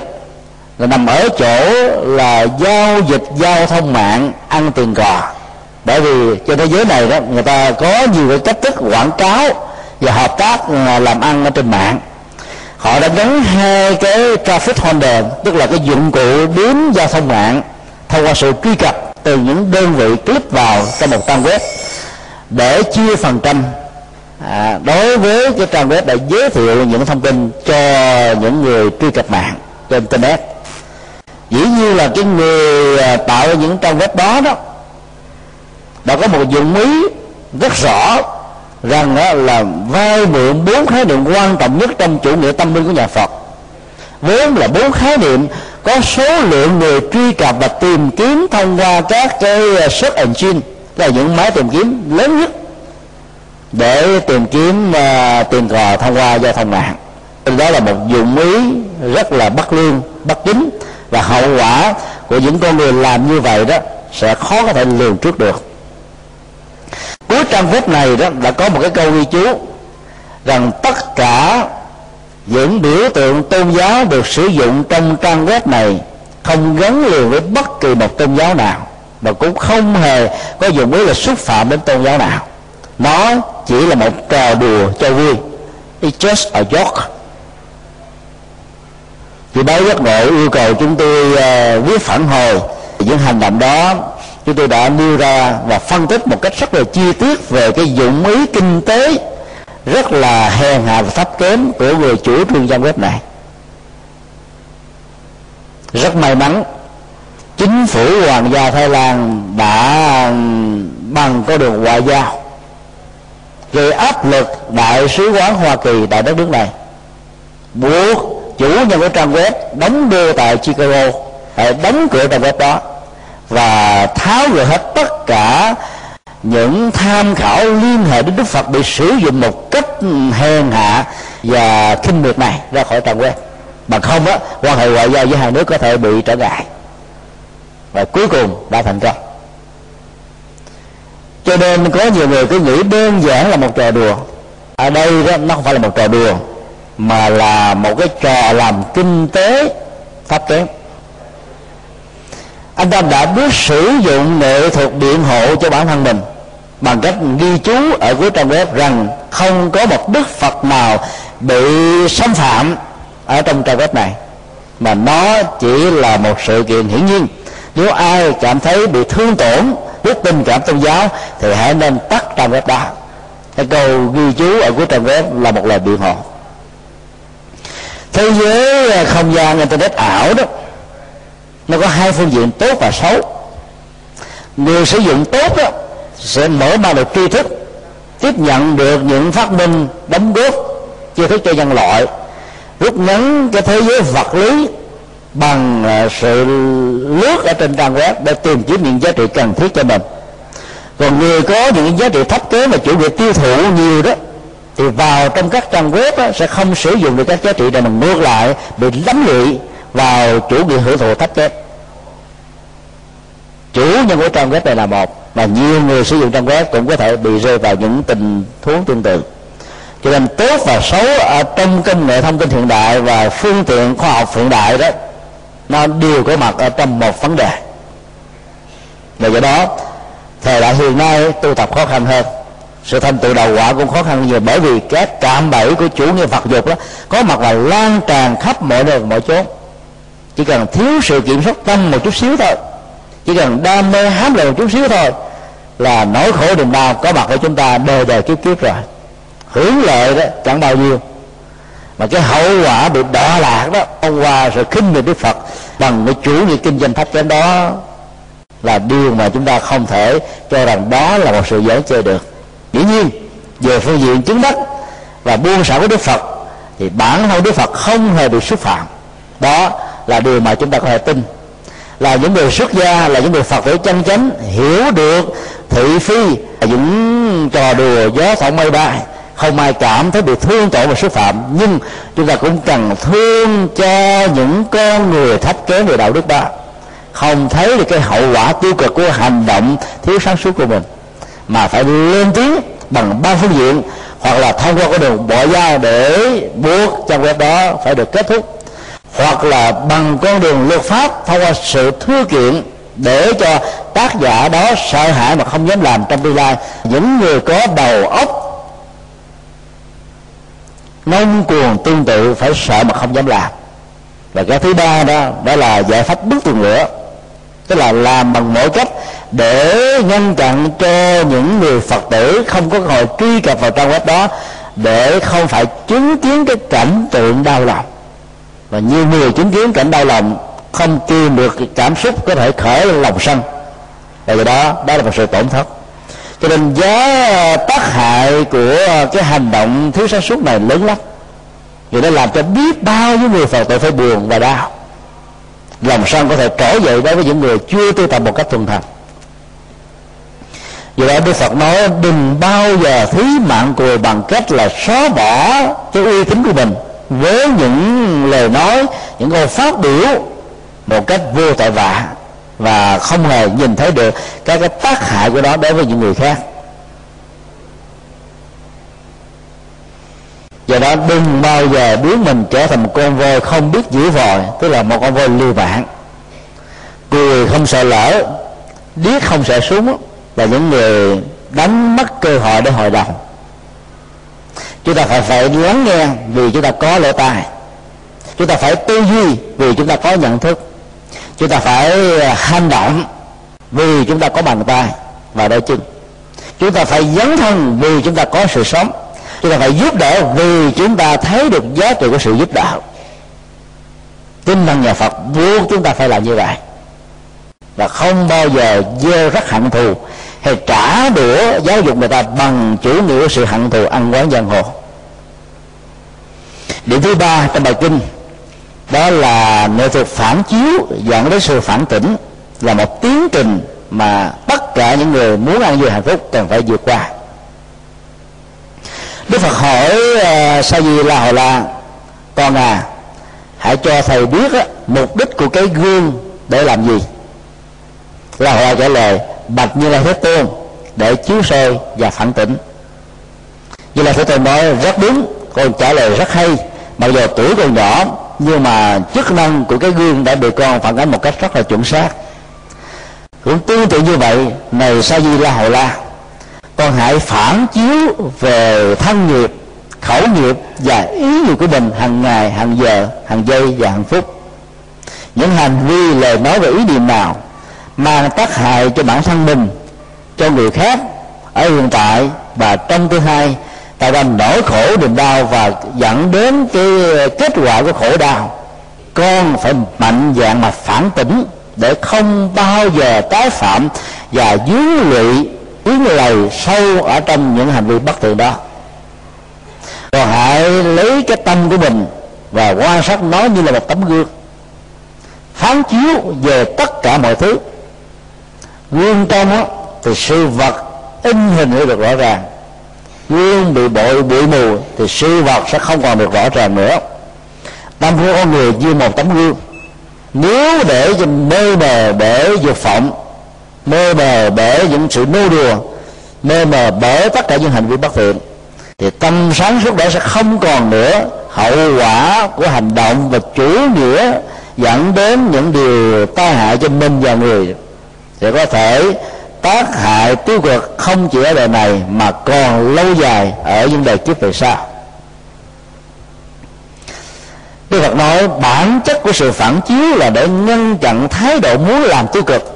là nằm ở chỗ là giao dịch giao thông mạng, ăn tiền cò. Bởi vì trên thế giới này đó, người ta có nhiều cái cách thức quảng cáo và hợp tác làm ăn ở trên mạng. Họ đã gắn 2 cái traffic holder, tức là cái dụng cụ đến giao thông mạng thông qua sự truy cập từ những đơn vị clip vào trong một trang web, để chia phần trăm đối với cái trang web, để giới thiệu những thông tin cho những người truy cập mạng trên internet. Dĩ nhiên là cái người tạo những trang web đó đó đã có một dụng ý rất rõ rằng đó là vay mượn 4 khái niệm quan trọng nhất trong chủ nghĩa tâm linh của nhà Phật, vốn là 4 khái niệm có số lượng người truy cập và tìm kiếm thông qua các cái search engine, là những máy tìm kiếm lớn nhất, để tìm kiếm tiền cò thông qua giao thông mạng. Đó là một dụng ý rất là bất lương, bất chính, và hậu quả của những con người làm như vậy đó sẽ khó có thể lường trước được. Cuối trang web này đó đã có một cái câu ghi chú rằng tất cả những biểu tượng tôn giáo được sử dụng trong trang web này không gắn liền với bất kỳ một tôn giáo nào, mà cũng không hề có dụng ý là xúc phạm đến tôn giáo nào. Nó chỉ là một trò đùa cho vui. It's just a joke. Vì báo giác ngộ yêu cầu chúng tôi viết phản hồi những hành động đó. Chúng tôi đã nêu ra và phân tích một cách rất là chi tiết về cái dụng ý kinh tế rất là hèn hạ và thấp kém của người chủ trương trang web này. Rất may mắn, chính phủ Hoàng gia Thái Lan đã bằng con đường ngoại giao gây áp lực đại sứ quán Hoa Kỳ tại đất nước này, buộc chủ nhân của trang web đóng đô tại Chicago phải đóng cửa trang web đó và tháo gỡ hết tất cả những tham khảo liên hệ đến Đức Phật bị sử dụng một cách hèn hạ và khinh miệt này ra khỏi trang web. Bằng không á, quan hệ ngoại giao giữa hai nước có thể bị trở ngại. Và cuối cùng đã thành công. Cho nên có nhiều người cứ nghĩ đơn giản là một trò đùa. Ở đây đó, nó không phải là một trò đùa, mà là một cái trò làm kinh tế thấp kém. Anh ta đã biết sử dụng nghệ thuật biện hộ cho bản thân mình bằng cách ghi chú ở cuối trang web rằng không có một đức Phật nào bị xâm phạm ở trong trang web này, mà nó chỉ là một sự kiện hiển nhiên. Nếu ai cảm thấy bị thương tổn với tình cảm tôn giáo thì hãy nên tắt trang web đó. Cái câu ghi chú ở cuối trang web là một lời biện hộ. Thế giới không gian internet ảo đó, nó có hai phương diện tốt và xấu. Người sử dụng tốt đó sẽ mở mang được tri thức, tiếp nhận được những phát minh đóng góp tri thức cho nhân loại, rút ngắn cái thế giới vật lý bằng sự lướt ở trên trang web để tìm kiếm những giá trị cần thiết cho mình. Còn người có những giá trị thấp kém mà chuẩn bị tiêu thụ nhiều đó thì vào trong các trang web đó, sẽ không sử dụng được các giá trị để mình, ngược lại bị lắm lụy vào chủ nghĩa hưởng thụ thấp kém. Chủ nhân của trang web này là một, mà nhiều người sử dụng trang web cũng có thể bị rơi vào những tình huống tương tự. Cho nên tốt và xấu ở trong công nghệ thông tin hiện đại và phương tiện khoa học hiện đại đó, nó đều có mặt ở trong một vấn đề. Và do đó thời đại hiện nay tu tập khó khăn hơn, sự thành tựu đầu quả cũng khó khăn nhiều, bởi vì các cạm bẫy của chủ nghĩa Phật dục đó có mặt là lan tràn khắp mọi nơi mọi chốn. Chỉ cần thiếu sự kiểm soát tâm một chút xíu thôi, chỉ cần đam mê hám lợi một chút xíu thôi, là nỗi khổ niềm đau có mặt của chúng ta đời đời kiếp kiếp rồi. Hưởng lợi đó chẳng bao nhiêu, mà cái hậu quả bị đọa lạc đó thông qua sự khinh về Đức Phật bằng cái chủ nghĩa kinh doanh thấp kém đó là điều mà chúng ta không thể cho rằng đó là một sự giỡn chơi được. Dĩ nhiên về phương diện chứng đắc và buông xả của Đức Phật thì bản thân Đức Phật không hề bị xúc phạm, đó là điều mà chúng ta có thể tin. Là những người xuất gia, là những người Phật tử chân chánh hiểu được thị phi, những trò đùa gió thoảng mây bay, không ai cảm thấy bị thương tổn và xúc phạm. Nhưng chúng ta cũng cần thương cho những con người thấp kém về đạo đức đó, không thấy được cái hậu quả tiêu cực của hành động thiếu sáng suốt của mình, mà phải lên tiếng bằng ba phương diện, hoặc là thông qua con đường bỏ dao để buộc trang web đó phải được kết thúc, hoặc là bằng con đường luật pháp thông qua sự thư kiện để cho tác giả đó sợ hãi mà không dám làm trong tương lai. Những người có đầu óc nông cuồng tương tự phải sợ mà không dám làm. Và cái thứ ba đó là giải pháp bước từ ngựa, tức là làm bằng mọi cách để ngăn chặn cho những người Phật tử không có cơ hội truy cập vào trang web đó, để không phải chứng kiến cái cảnh tượng đau lòng. Và nhiều người chứng kiến cảnh đau lòng không kìm được cảm xúc, có thể khởi lên lòng sân, và do đó là một sự tổn thất. Cho nên giá tác hại của cái hành động thiếu sáng suốt này lớn lắm, vì nó làm cho biết bao nhiêu người Phật tử phải buồn và đau. Lòng sân có thể trỗi dậy đối với những người chưa tu tập một cách thuần thành. Vì đó Đức Phật nói đừng bao giờ thí mạng cười bằng cách là xóa bỏ cái uy tín của mình với những lời nói, những câu phát biểu một cách vô tội vạ và không hề nhìn thấy được các cái tác hại của nó đối với những người khác. Do đó đừng bao giờ biến mình trở thành một con voi không biết giữ vòi, tức là một con voi lưu vạn. Cười không sợ lỡ, điếc không sợ súng là những người đánh mất cơ hội để hồi đầu. Chúng ta phải lắng nghe vì chúng ta có lỗ tai, chúng ta phải tư duy vì chúng ta có nhận thức, chúng ta phải hành động vì chúng ta có bàn tay và đôi chân, chúng ta phải dấn thân vì chúng ta có sự sống, chúng ta phải giúp đỡ vì chúng ta thấy được giá trị của sự giúp đỡ. Tinh thần nhà Phật buộc chúng ta phải làm như vậy, và không bao giờ gieo rắc hận thù hay trả đũa giáo dục người ta bằng chủ nghĩa sự hận thù ăn quán giang hồ. Điểm thứ ba trong bài kinh đó là nghệ thuật phản chiếu dẫn đến sự phản tỉnh, là một tiến trình mà tất cả những người muốn ăn vui hạnh phúc cần phải vượt qua. Đức Phật hỏi Sa-di La Hầu La: con à, hãy cho thầy biết mục đích của cái gương để làm gì? La Hầu La trả lời: bạch Như Lai Thế Tôn, để chiếu soi và phản tỉnh. Như Lai Thế Tôn nói: rất đúng, con trả lời rất hay. Mặc dù tuổi còn nhỏ nhưng mà chức năng của cái gương đã được con phản ánh một cách rất là chuẩn xác. Cũng tương tự như vậy này Sa-di La Hầu La, con hãy phản chiếu về thân nghiệp, khẩu nghiệp và ý nghiệp của mình hàng ngày, hàng giờ, hàng giây và hàng phút. Những hành vi, lời nói và ý niệm nào mang tác hại cho bản thân mình, cho người khác, ở hiện tại và trong tương lai, tạo ra nỗi khổ niềm đau và dẫn đến cái kết quả của khổ đau, con phải mạnh dạn mà phản tỉnh để không bao giờ tái phạm và dướng lụy tiếng lầy sâu ở trong những hành vi bất thường đó. Rồi hãy lấy cái tâm của mình và quan sát nó như là một tấm gương, phán chiếu về tất cả mọi thứ. Gương trong đó, thì sự vật in hình sẽ được rõ ràng, gương bị bội bụi mù thì sự vật sẽ không còn được rõ ràng nữa. Tâm của con người như một tấm gương, nếu để mê mờ bởi dục vọng, mê mờ bởi những sự nô đùa, mê mờ bởi tất cả những hành vi bất thiện, thì tâm sáng suốt đó sẽ không còn nữa. Hậu quả của hành động và chủ nghĩa dẫn đến những điều tai hại cho mình và người sẽ có thể tác hại tiêu cực không chỉ ở đời này mà còn lâu dài ở những đời kiếp về sau. Đức Phật nói bản chất của sự phản chiếu là để ngăn chặn thái độ muốn làm tiêu cực.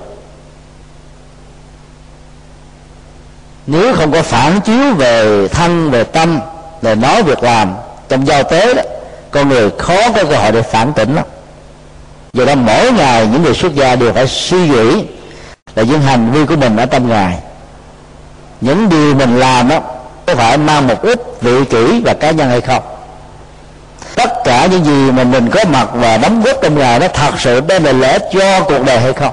Nếu không có phản chiếu về thân, về tâm, về nói, việc làm trong giao tế đó, con người khó có cơ hội để phản tỉnh lắm. Do đó mỗi ngày những người xuất gia đều phải suy nghĩ là những hành vi của mình ở trong ngày, những điều mình làm đó có phải mang một ít vị kỷ và cá nhân hay không. Tất cả những gì mà mình có mặt và đóng góp trong ngày đó thật sự đem lại lợi ích cho cuộc đời hay không.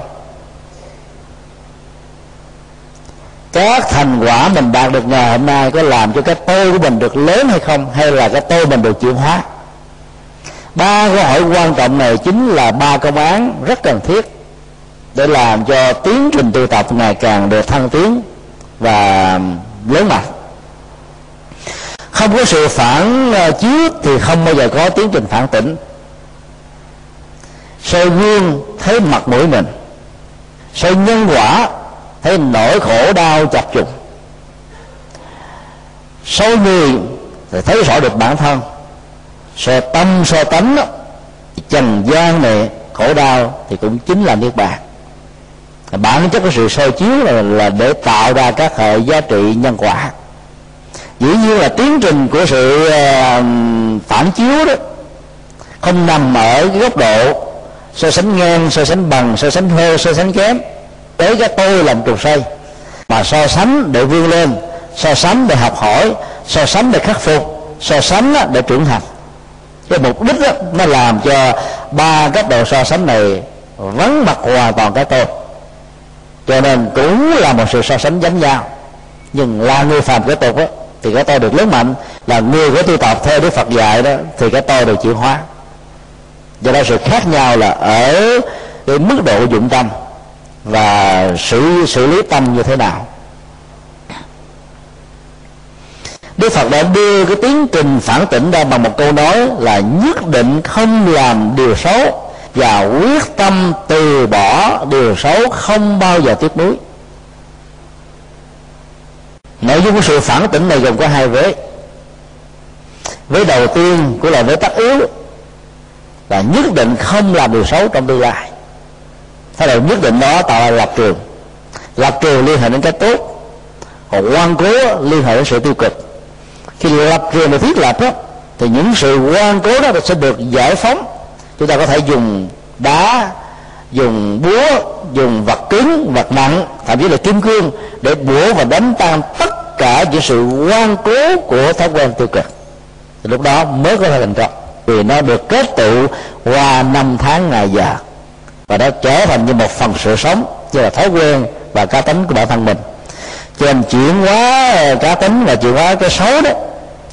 Các thành quả mình đạt được ngày hôm nay có làm cho cái tôi của mình được lớn hay không, hay là cái tôi mình được chuyển hóa. Ba câu hỏi quan trọng này chính là ba công án rất cần thiết để làm cho tiến trình tu tập ngày càng được thăng tiến và lớn mạnh. Không có sự phản chiếu thì không bao giờ có tiến trình phản tỉnh. Soi gương thấy mặt mũi mình, soi nhân quả thấy nỗi khổ đau chập trùng, soi người thì thấy rõ được bản thân, soi tâm soi tánh đó, trần gian này khổ đau thì cũng chính là niết bàn. Bản chất của sự soi chiếu là để tạo ra các hệ giá trị nhân quả. Dĩ nhiên là tiến trình của sự phản chiếu đó không nằm ở cái góc độ so sánh ngang, so sánh bằng, so sánh hơi, so sánh kém, tới cái tôi làm trục xây, mà so sánh để vươn lên, so sánh để học hỏi, so sánh để khắc phục, so sánh để trưởng thành. Cái mục đích đó, nó làm cho ba cấp độ so sánh này vắng mặt hoàn toàn cái tôi. Cho nên cũng là một sự so sánh giống nhau, nhưng là người phàm cái tục đó, thì cái tôi được lớn mạnh, là người có tu tập theo Đức Phật dạy đó thì cái tôi được chuyển hóa. Do đó sự khác nhau là ở cái mức độ dụng tâm và xử lý tâm như thế nào. Đức Phật đã đưa cái tiến trình phản tỉnh ra bằng một câu nói là nhất định không làm điều xấu và quyết tâm từ bỏ điều xấu, không bao giờ tiếc nuối. Nội dung của sự phản tỉnh này gồm có hai vế. Vế đầu tiên của là vế tất yếu là nhất định không làm điều xấu trong tương lai. Thái độ nhất định đó tạo ra lập trường. Lập trường liên hệ đến cái tốt, còn quan cố liên hệ đến sự tiêu cực. Khi lập trường được thiết lập đó, thì những sự quan cố đó sẽ được giải phóng. Chúng ta có thể dùng đá, dùng búa, dùng vật cứng, vật nặng, thậm chí là kim cương để búa và đánh tan tất cả những sự quan cố của thói quen tiêu cực. Thì lúc đó mới có thể thành công, vì nó được kết tụ qua năm tháng ngày giờ và đã trở thành như một phần sự sống, như là thói quen và cá tính của bản thân mình. Cho nên chuyển hóa cá tính và chuyển hóa cái xấu đó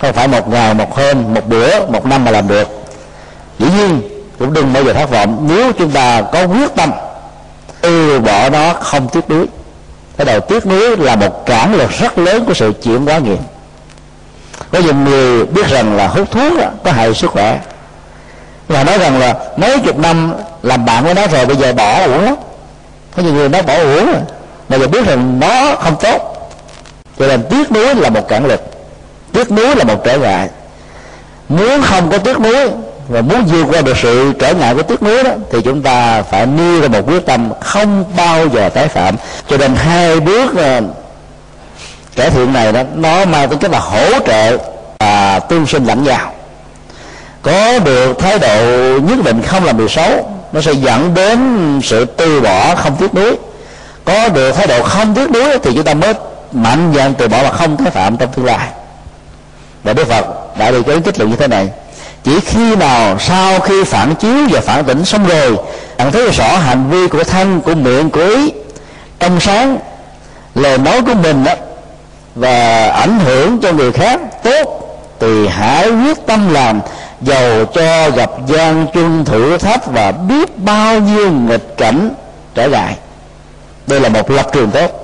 không phải một ngày, một hôm, một bữa, một năm mà làm được. Dĩ nhiên cũng đừng bao giờ thất vọng nếu chúng ta có quyết tâm từ bỏ nó, không tiếc nuối. Cái đầu tiếc nuối là một cản lực rất lớn của sự chuyển hóa nghiệp. Có nhiều người biết rằng là hút thuốc đó, có hại sức khỏe, và nói rằng là mấy chục năm làm bạn với nó rồi bây giờ bỏ uổng lắm. Có nhiều người nói bỏ uổng rồi, bây giờ biết rằng nó không tốt, Cho nên tiếc nuối là một cản lực, tiếc nuối là một trở ngại. Muốn không có tiếc nuối và muốn vượt qua được sự trở ngại của tiếc nuối đó, thì chúng ta phải nêu ra một quyết tâm không bao giờ tái phạm. Cho nên hai bước cải thiện này đó, nó mang tính cách là hỗ trợ và tương sinh lẫn nhau. Có được thái độ nhất định không làm điều xấu, nó sẽ dẫn đến sự từ bỏ không tiếc nuối. Có được thái độ không tiếc nuối thì chúng ta mới mạnh dạn từ bỏ và không tái phạm trong tương lai. Và Đức Phật đã đưa cái kết luận như thế này: chỉ khi nào sau khi phản chiếu và phản tỉnh xong rồi, bạn thấy rõ hành vi của thân, của miệng, của ý, trong sáng, lời nói của mình đó, và ảnh hưởng cho người khác tốt, thì hãy quyết tâm làm, dầu cho gặp gian truân thử thách và biết bao nhiêu nghịch cảnh trở lại. Đây là một lập trường tốt.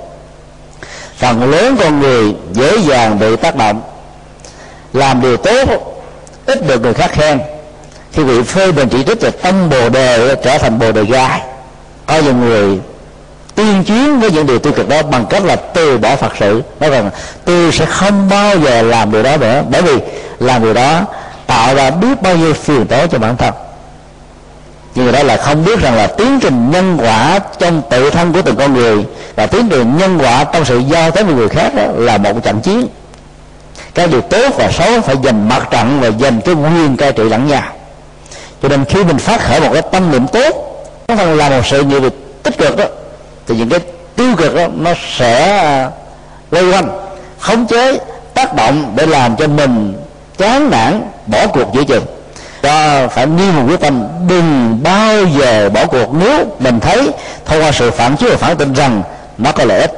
Phần lớn con người dễ dàng bị tác động, làm điều tốt ít được người khác khen, khi bị phê bình chỉ trích là tâm bồ đề trở thành bồ đề gai. Có nhiều người tuyên chiến với những điều tiêu cực đó bằng cách là từ bỏ Phật sự, nói rằng tôi sẽ không bao giờ làm điều đó nữa, bởi vì làm điều đó tạo ra biết bao nhiêu phiền toái cho bản thân. Nhưng đó là không biết rằng là tiến trình nhân quả trong tự thân của từng con người và tiến trình nhân quả trong sự giao tới với người khác đó là một trận chiến. Cái điều tốt và xấu phải giành mặt trận và giành cái nguyên cai trị lẫn nhau. Cho nên khi mình phát khởi một cái tâm niệm tốt, nó phần làm một sự nghiệp tích cực đó, thì những cái tiêu cực đó nó sẽ lây quanh, khống chế, tác động để làm cho mình chán nản, bỏ cuộc giữa chừng. Đó, phải nêu một quyết tâm đừng bao giờ bỏ cuộc nếu mình thấy thông qua sự phản chiếu và phản tỉnh rằng nó có lợi ích.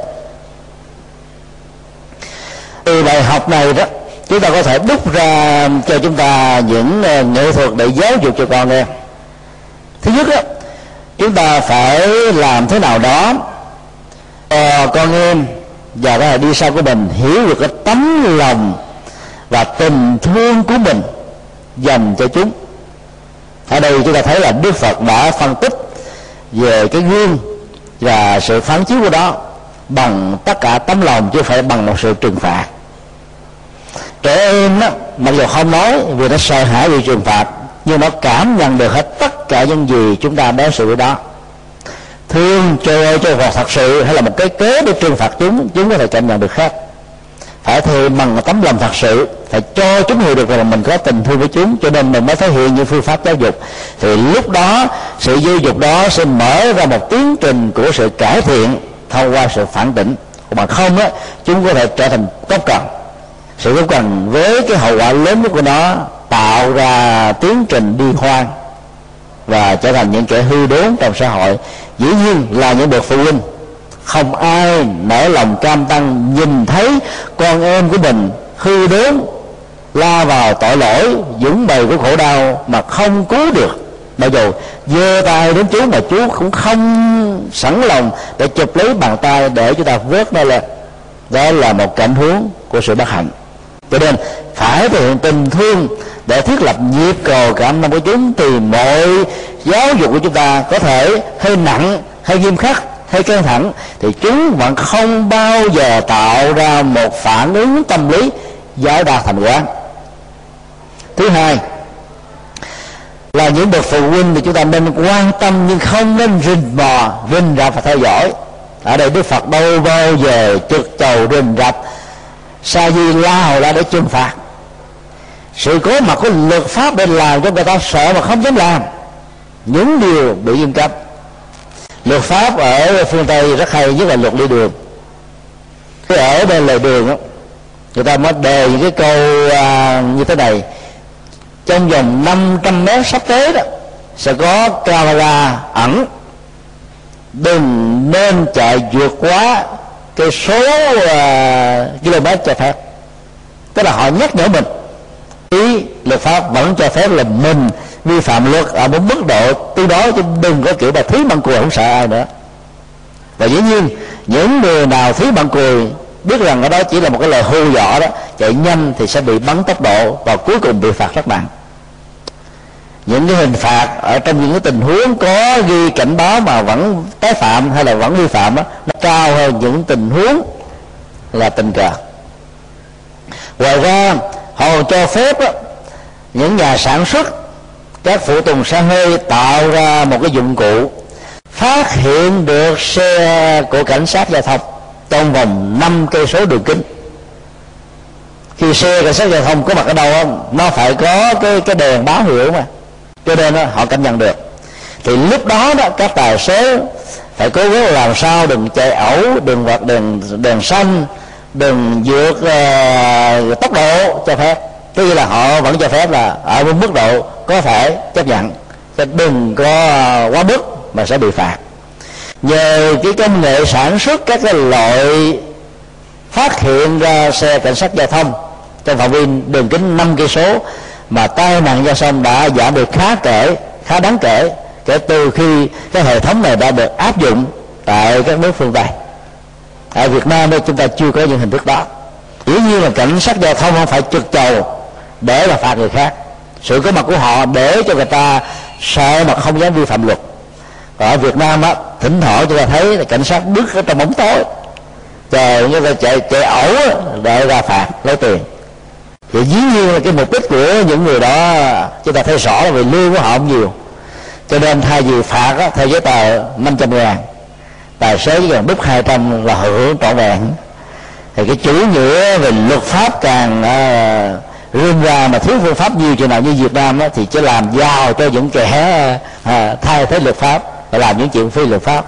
Từ bài học này đó, chúng ta có thể đúc ra cho chúng ta những nghệ thuật để giáo dục cho con em. Thứ nhất đó, chúng ta phải làm thế nào đó con em và các đi sau của mình hiểu được cái tấm lòng và tình thương của mình dành cho chúng. Ở đây chúng ta thấy là Đức Phật đã phân tích về cái gương và sự phản chiếu của đó bằng tất cả tấm lòng, chứ phải bằng một sự trừng phạt. Trẻ em đó, mặc dù không nói vì nó sợ hãi vì trừng phạt, nhưng nó cảm nhận được hết tất cả những gì chúng ta đối xử với đó. Thương cho Phật thật sự hay là một cái kế để trừng phạt chúng, chúng có thể cảm nhận được khác. Phải thì bằng tấm lòng thật sự, phải cho chúng hiểu được là mình có tình thương với chúng, cho nên mình mới thể hiện những phương pháp giáo dục. Thì lúc đó sự giáo dục đó sẽ mở ra một tiến trình của sự cải thiện thông qua sự phản tỉnh. Mà không á, chúng có thể trở thành gốc cần. Sự gốc cần với cái hậu quả lớn nhất của nó tạo ra tiến trình đi hoang và trở thành những kẻ hư đốn trong xã hội. Dĩ nhiên là những bậc phụ huynh không ai nể lòng cam tăng nhìn thấy con em của mình hư đốn, la vào tội lỗi, dũng bầy của khổ đau mà không cứu được. Mặc dù giơ tay đến chú mà chú cũng không sẵn lòng để chụp lấy bàn tay để chúng ta vớt nó lên. Đó là một cảnh huống của sự bất hạnh. Cho nên phải thể hiện tình thương để thiết lập nhịp cầu cảm thông của chúng, thì mọi giáo dục của chúng ta có thể hơi nặng, hơi nghiêm khắc, hơi căng thẳng, thì chúng vẫn không bao giờ tạo ra một phản ứng tâm lý giáo đa thành quán. Thứ hai là những bậc phụ huynh thì chúng ta nên quan tâm, nhưng không nên rình mò, rình rập và theo dõi. Ở đây Đức Phật đâu bao giờ trực trầu rình rập Sa-di La Hầu La để trừng phạt. Sự cố mà có luật pháp để làm cho người ta sợ mà không dám làm những điều bị nghiêm cấm. Luật pháp ở phương Tây rất hay, nhất là luật đi đường. Ở bên lề đường đó, người ta mới đề những cái câu như thế này: trong vòng 500 mét sắp tới đó sẽ có camera ẩn, đừng nên chạy vượt quá cái số km cho phép. Tức là họ nhắc nhở mình. Ý luật pháp vẫn cho phép là mình vi phạm luật ở một mức độ tương đối, chứ đừng có kiểu là thí bằng cùi không sợ ai nữa. Và dĩ nhiên những người nào thí bằng cùi biết rằng ở đó chỉ là một cái lời hô dọa đó, chạy nhanh thì sẽ bị bắn tốc độ và cuối cùng bị phạt rất nặng. Những cái hình phạt ở trong những cái tình huống có ghi cảnh báo mà vẫn tái phạm hay là vẫn vi phạm đó, nó cao hơn những tình huống là tình cờ. Ngoài ra họ cho phép những nhà sản xuất các phụ tùng xe hơi tạo ra một cái dụng cụ phát hiện được xe của cảnh sát giao thông trong vòng 5 cây số đường kính. Khi xe cảnh sát giao thông có mặt ở đâu không, nó phải có cái đèn báo hiệu mà, cho nên họ cảm nhận được. Thì lúc đó đó các tài xế phải cố gắng làm sao đừng chạy ẩu, đừng vượt đèn xanh, đừng vượt tốc độ cho phép. Tức là họ vẫn cho phép là ở một mức độ có thể chấp nhận, chứ đừng có quá mức mà sẽ bị phạt. Nhờ cái công nghệ sản xuất các cái loại phát hiện ra xe cảnh sát giao thông trong phạm vi đường kính 5 cây số mà tai nạn giao thông đã giảm được khá đáng kể kể từ khi cái hệ thống này đã được áp dụng tại các nước phương Tây. Ở Việt Nam đây chúng ta chưa có những hình thức đó. Dĩ nhiên là cảnh sát giao thông không phải trực trầu để mà phạt người khác, sự có mặt của họ để cho người ta sợ mà không dám vi phạm luật. Còn ở Việt Nam á, thỉnh thoảng chúng ta thấy là cảnh sát bước ở trong bóng tối, trời, người ta chạy ẩu để ra phạt lấy tiền. Thì dĩ nhiên là cái mục đích của những người đó chúng ta thấy rõ là vì lương của họ không nhiều, cho nên thay vì phạt á, theo giấy tờ 500 ngàn, tài xế chỉ cần đúc 200 là hưởng trọn vẹn. Thì cái chủ nghĩa về luật pháp càng rươn ra mà thiếu phương pháp nhiều chừng nào như Việt Nam á, thì chỉ làm giàu cho những kẻ thay thế luật pháp và làm những chuyện phi luật pháp.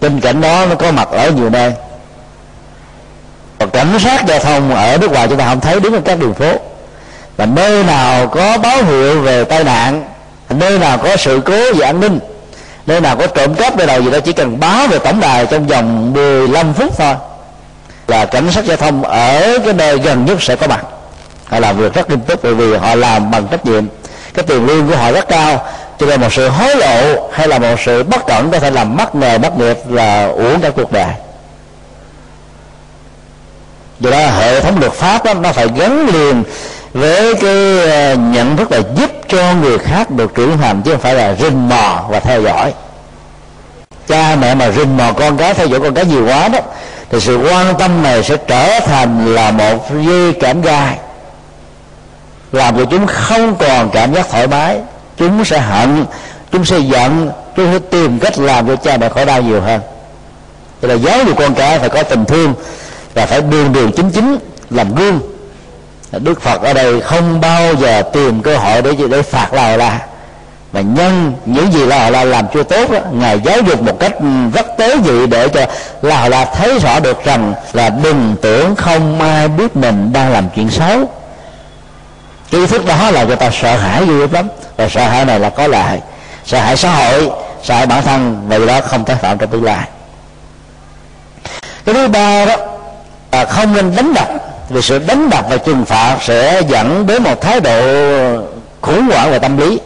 Tình cảnh đó nó có mặt ở nhiều nơi. Còn cảnh sát giao thông ở nước ngoài chúng ta không thấy đứng ở các đường phố, và nơi nào có báo hiệu về tai nạn, nơi nào có sự cố về an ninh, nơi nào có trộm cắp, nơi nào gì đó chỉ cần báo về tổng đài trong vòng 15 phút thôi là cảnh sát giao thông ở cái nơi gần nhất sẽ có mặt. Họ làm việc rất nghiêm túc, bởi vì họ làm bằng trách nhiệm, cái tiền lương của họ rất cao, cho nên một sự hối lộ hay là một sự bất cẩn có thể làm mất nghề mất nghiệp là uổng cả cuộc đời. Do đó hệ thống luật pháp đó, nó phải gắn liền với cái nhận thức là giúp cho người khác được trưởng thành, chứ không phải là rình mò và theo dõi. Cha mẹ mà rình mò con cái, theo dõi con cái nhiều quá đó, thì sự quan tâm này sẽ trở thành là một dây cảm gai, làm cho chúng không còn cảm giác thoải mái. Chúng sẽ hận, chúng sẽ giận, chúng sẽ tìm cách làm cho cha mẹ khổ đau nhiều hơn. Tức là giáo dục con cái phải có tình thương và phải đường chính làm gương. Đức Phật ở đây không bao giờ tìm cơ hội để phạt La Hầu La, mà nhân những gì La Hầu La làm chưa tốt đó, Ngài giáo dục một cách rất tế nhị để cho La Hầu La thấy rõ được rằng là đừng tưởng không ai biết mình đang làm chuyện xấu. Cái ý thức đó là người ta sợ hãi ghê lắm, và sợ hãi này là có lại sợ hãi xã hội, sợ hãi bản thân, vì đó không tái phạm trong tương lai. Cái thứ ba đó là không nên đánh đập, vì sự đánh đập và trừng phạt sẽ dẫn đến một thái độ khủng hoảng về tâm lý,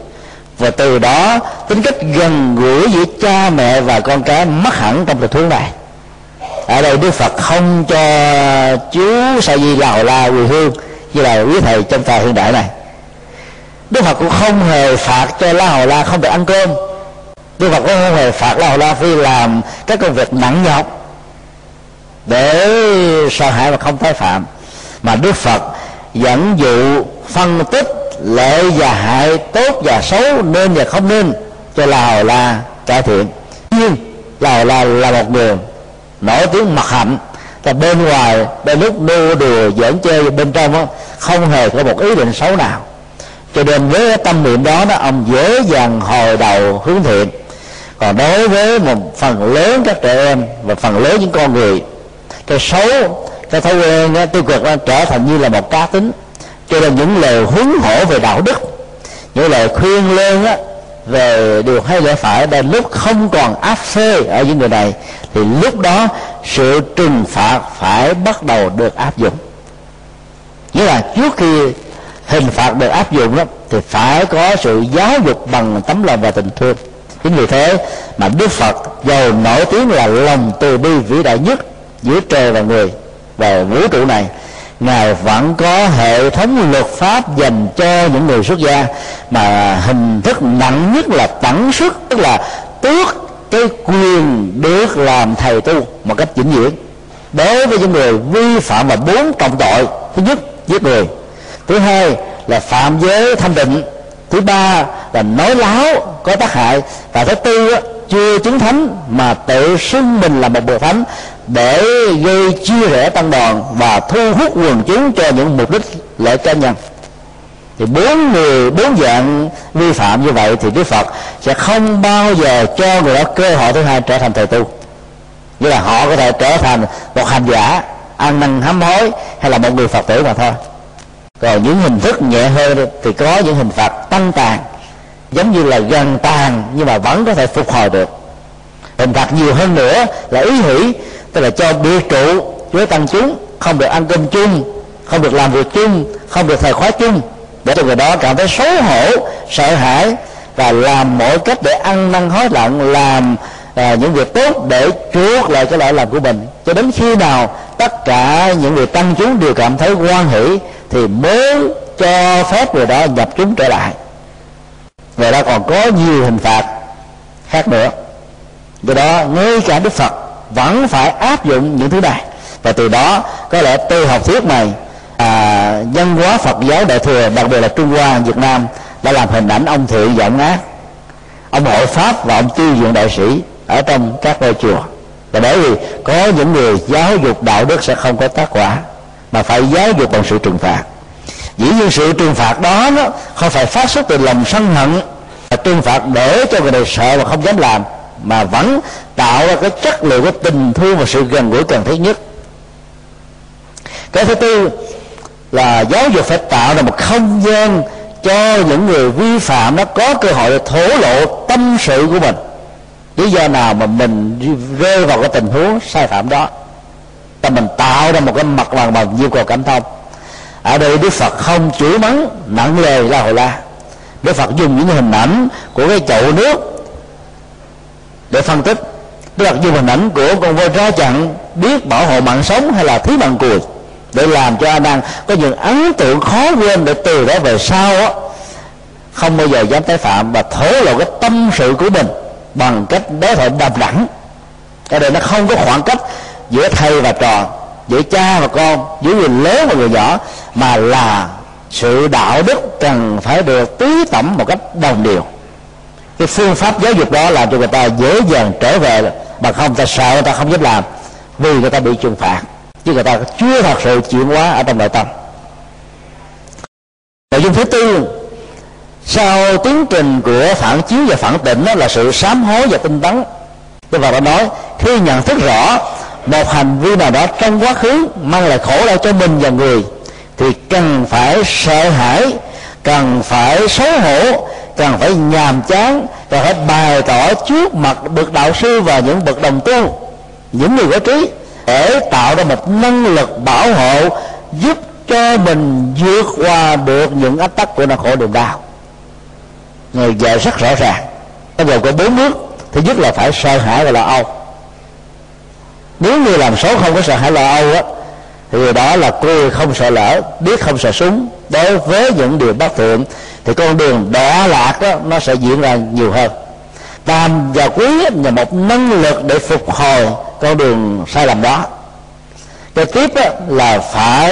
và từ đó tính cách gần gũi giữa cha mẹ và con cái mất hẳn trong tình huống này. Ở đây Đức Phật không cho chú Sa-di La Hầu La quỳ hương như là quý thầy trong thời hiện đại này. Đức Phật cũng không hề phạt cho La Hầu La không được ăn cơm. Đức Phật cũng không hề phạt La Hầu La khi làm các công việc nặng nhọc để sợ hãi và không tái phạm, mà Đức Phật dẫn dụ phân tích lợi và hại, tốt và xấu, nên và không nên cho La Hầu La cải thiện. Nhưng La Hầu La là một người nổi tiếng mặc hạnh, là bên ngoài đôi lúc đua đùa giỡn chơi, bên trong đó, không hề có một ý định xấu nào, cho nên với tâm niệm đó, ông dễ dàng hồi đầu hướng thiện. Còn đối với một phần lớn các trẻ em và phần lớn những con người, cái xấu, cái thói quen tiêu cực nó trở thành như là một cá tính, cho nên những lời huấn hổ về đạo đức, những lời khuyên lên về điều hay lẽ phải đôi lúc không còn áp phê ở những người này, thì lúc đó sự trừng phạt phải bắt đầu được áp dụng. Nghĩa là trước khi hình phạt được áp dụng đó, thì phải có sự giáo dục bằng tấm lòng và tình thương. Chính vì thế mà Đức Phật giàu nổi tiếng là lòng từ bi vĩ đại nhất giữa trời và người và vũ trụ này, Ngài vẫn có hệ thống luật pháp dành cho những người xuất gia, mà hình thức nặng nhất là tẩn xuất, tức là tước cái quyền được làm thầy tu một cách vĩnh viễn. đối với những người vi phạm mà 4 trọng tội: thứ nhất, giết người; thứ hai là phạm giới tham định; thứ ba là nói láo có tác hại; và thứ tư, chưa chứng thánh mà tự xưng mình là một bậc thánh để gây chia rẽ tăng đoàn và thu hút quần chúng cho những mục đích lợi cá nhân. Thì 4 dạng vi phạm như vậy thì Đức Phật sẽ không bao giờ cho người đó cơ hội thứ hai trở thành thầy tu, như là họ có thể trở thành một hành giả ăn năn hám hối hay là một người Phật tử mà thôi. Còn những hình thức nhẹ hơn thì có những hình phạt tăng tàn, giống như là gần tàn nhưng mà vẫn có thể phục hồi được. Hình phạt nhiều hơn nữa là ý hủy, tức là cho bia trụ với tăng chúng, không được ăn cơm chung, không được làm việc chung, không được thời khóa chung, để cho người đó cảm thấy xấu hổ, sợ hãi và làm mọi cách để ăn năn hối hận, làm những việc tốt để chuộc lại cái lỗi lầm của mình, cho đến khi nào tất cả những người tăng chúng đều cảm thấy hoan hỷ thì mới cho phép người đó nhập chúng trở lại. Người đó còn có nhiều hình phạt khác nữa, do đó ngay cả Đức Phật vẫn phải áp dụng những thứ này. Và từ đó có lẽ tư học thuyết này, văn hóa Phật giáo đại thừa, đặc biệt là Trung Hoa, Việt Nam đã làm hình ảnh ông thượng và ông ác, ông hộ pháp và ông tiêu diện đại sĩ ở trong các ngôi chùa. Và bởi vì có những người giáo dục đạo đức sẽ không có tác quả, mà phải giáo dục bằng sự trừng phạt. Dĩ nhiên sự trừng phạt đó không phải phát xuất từ lòng sân hận, mà trừng phạt để cho người này sợ và không dám làm, mà vẫn tạo ra cái chất lượng của tình thương và sự gần gũi cần thiết nhất. Cái thứ tư là giáo dục phải tạo ra một không gian cho những người vi phạm nó có cơ hội để thổ lộ tâm sự của mình, lý do nào mà mình rơi vào cái tình huống sai phạm đó, ta mình tạo ra một cái mặt bằng bằng nhu cầu cảm thông. Ở đây Đức Phật không chửi mắng nặng lời La Hầu La. Đức Phật dùng những hình ảnh của cái chậu nước để phân tích. Đức Phật dùng hình ảnh của con voi ra trận biết bảo hộ mạng sống hay là thí mạng cùi để làm cho anh đang có những ấn tượng khó quên, để từ đó về sau không bao giờ dám tái phạm, và thổ lộ cái tâm sự của mình bằng cách đối thoại đầm đẳng. Ở đây nó không có khoảng cách giữa thầy và trò, giữa cha và con, giữa người lớn và người nhỏ, mà là sự đạo đức cần phải được tưới tẩm một cách đồng đều. Cái phương pháp giáo dục đó làm cho người ta dễ dàng trở về, mà không ta sợ, người ta không dám làm vì người ta bị trừng phạt, chứ người ta chưa thật sự chuyển hóa ở trong nội tâm. Nội dung thứ tư sau tiến trình của phản chiếu và phản tỉnh đó là sự sám hối và tinh tấn. Tôi vào đó nói, khi nhận thức rõ một hành vi nào đó trong quá khứ mang lại khổ đau cho mình và người thì cần phải sợ hãi, cần phải xấu hổ, cần phải nhàm chán, cần phải bày tỏ trước mặt bậc đạo sư và những bậc đồng tu, những người có trí, để tạo ra một năng lực bảo hộ giúp cho mình vượt qua được những ách tắc của nỗi khổ niềm đau. Người dạy rất rõ ràng, nó gồm có 4 bước. Thứ nhất là phải sợ hãi và lo âu. Nếu người làm xấu không có sợ hãi lo âu thì người đó là cười không sợ lỡ, biết không sợ súng. Đối với những điều bất thường thì con đường đọa lạc nó sẽ diễn ra nhiều hơn. Tam và quý là một năng lực để phục hồi con đường sai lầm đó. Cái tiếp là phải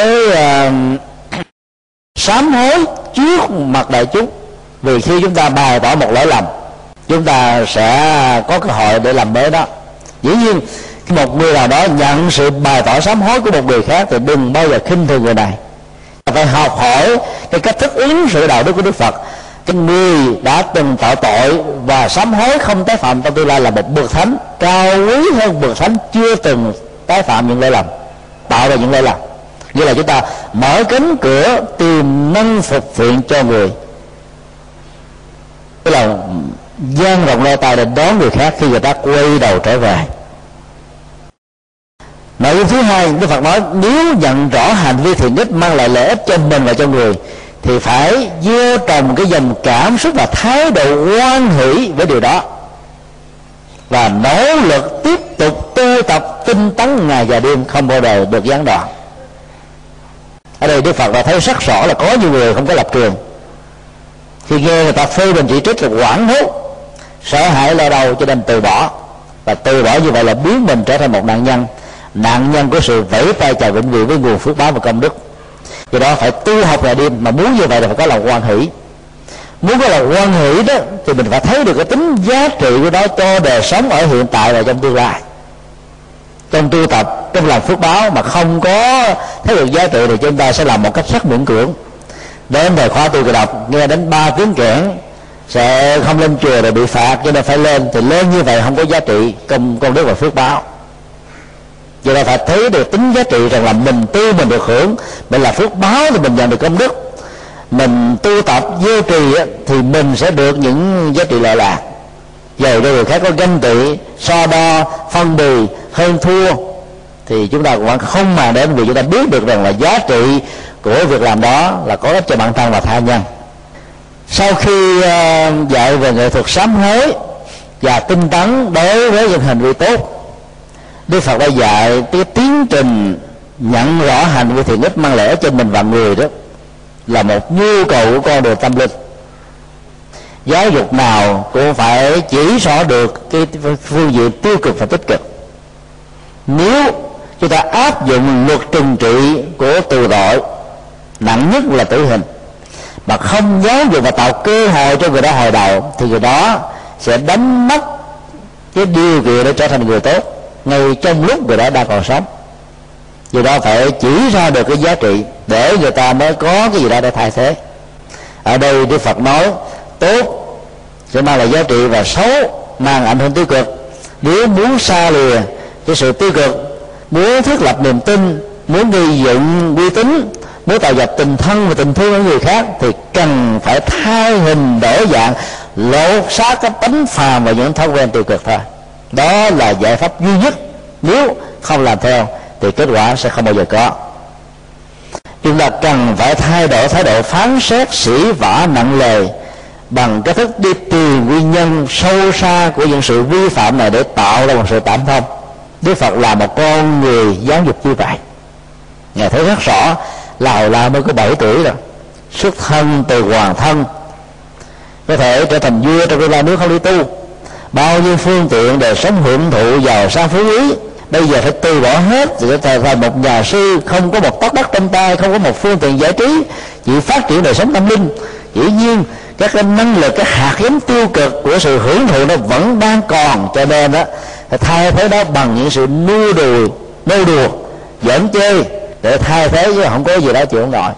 sám hối trước mặt đại chúng, vì khi chúng ta bày tỏ một lỗi lầm chúng ta sẽ có cơ hội để làm mới đó. Dĩ nhiên một người nào đó nhận sự bày tỏ sám hối của một người khác thì đừng bao giờ khinh thường người này. Phải học hỏi cái cách thức ứng sự đạo đức của Đức Phật. Cái người đã từng tạo tội và sám hối không tái phạm trong tương lai là một bậc thánh cao quý hơn bậc thánh chưa từng tái phạm những lỗi lầm, tạo ra những lỗi lầm. Như là chúng ta mở cánh cửa tìm năng phục viện cho người, tức là dang rộng ra tay để đón người khác khi người ta quay đầu trở về. Nội dung thứ hai, Đức Phật nói nếu nhận rõ hành vi thiện ích mang lại lợi ích cho mình và cho người thì phải gieo trồng cái dòng cảm xúc và thái độ hoan hỷ với điều đó, và nỗ lực tiếp tục tu tập tinh tấn ngày và đêm, không bao giờ được gián đoạn. Ở đây Đức Phật đã thấy rất rõ là có nhiều người không có lập trường, khi nghe người ta phê bình chỉ trích là hoảng hốt, sợ hãi lo đầu, cho nên từ bỏ. Và từ bỏ như vậy là biến mình trở thành một nạn nhân nạn nhân của sự vẫy tay chào vĩnh viễn với nguồn phước báo và công đức. Do đó phải tu học ngày đêm, mà muốn như vậy là phải có lòng hoan hỷ. Muốn có lòng hoan hỷ đó thì mình phải thấy được cái tính giá trị của nó cho đời sống ở hiện tại và trong tương lai, trong tu tập, trong làm phước báo. Mà không có thấy được giá trị thì chúng ta sẽ làm một cách rất miễn cưỡng. Đến thời khóa tu kỳ đọc nghe đến 3 tiếng kẽn sẽ không lên chùa rồi bị phạt, cho nên phải lên. Thì lên như vậy không có giá trị công đức và phước báo. Vậy là phải thấy được tính giá trị rằng là mình tu mình được hưởng, mình là phước báo thì mình nhận được công đức, mình tu tập duy trì thì mình sẽ được những giá trị lợi lạc. Dầu cho người khác có ganh tị, so đo, phân bì, hơn thua thì chúng ta cũng không mà đến, vì chúng ta biết được rằng là giá trị của việc làm đó là có ích cho bản thân và tha nhân. Sau khi dạy về nghệ thuật sám hối và tinh tấn đối với những hành vi tốt, Đức Phật đã dạy cái tiến trình nhận rõ hành vi thiện ích mang lẽ cho mình và người đó là một nhu cầu của con đường tâm linh. Giáo dục nào cũng phải chỉ rõ được cái phương diện tiêu cực và tích cực. Nếu chúng ta áp dụng luật trừng trị của tù tội, nặng nhất là tử hình, mà không giáo dục và tạo cơ hội cho người đó hồi đầu, thì người đó sẽ đánh mất cái điều kiện để trở thành người tốt ngay trong lúc người đó đang còn sống. Vì đó phải chỉ ra được cái giá trị để người ta mới có cái gì đó để thay thế. Ở đây Đức Phật nói tốt sẽ mang lại giá trị và xấu mang ảnh hưởng tiêu cực. Nếu muốn xa lìa cái sự tiêu cực, muốn thiết lập niềm tin, muốn gây dựng uy tín, muốn tạo dập tình thân và tình thương ở người khác, thì cần phải thay hình đổi dạng, lột xác cái tánh phàm và những thói quen tiêu cực thôi. Đó là giải pháp duy nhất. Nếu không làm theo thì kết quả sẽ không bao giờ có. Chúng ta cần phải thay đổi thái độ phán xét sỉ vả nặng lời bằng cách thức đi tìm nguyên nhân sâu xa của những sự vi phạm này để tạo ra một sự cảm thông. Đức Phật là một con người giáo dục như vậy. Ngài thấy rất rõ La Hầu La mới có 7 tuổi rồi, xuất thân từ hoàng thân, có thể trở thành vua trong tương lai nếu không đi tu. Bao nhiêu phương tiện để sống hưởng thụ giàu sang phú quý, bây giờ phải từ bỏ hết để trở thành một nhà sư, không có một tấc đất trong tay, không có một phương tiện giải trí, chỉ phát triển đời sống tâm linh. Dĩ nhiên các cái năng lực, cái hạt giống tiêu cực của sự hưởng thụ nó vẫn đang còn, cho nên đó thay thế đó bằng những sự nô đùa giỡn chơi để thay thế, chứ không có gì đó chịu không nổi.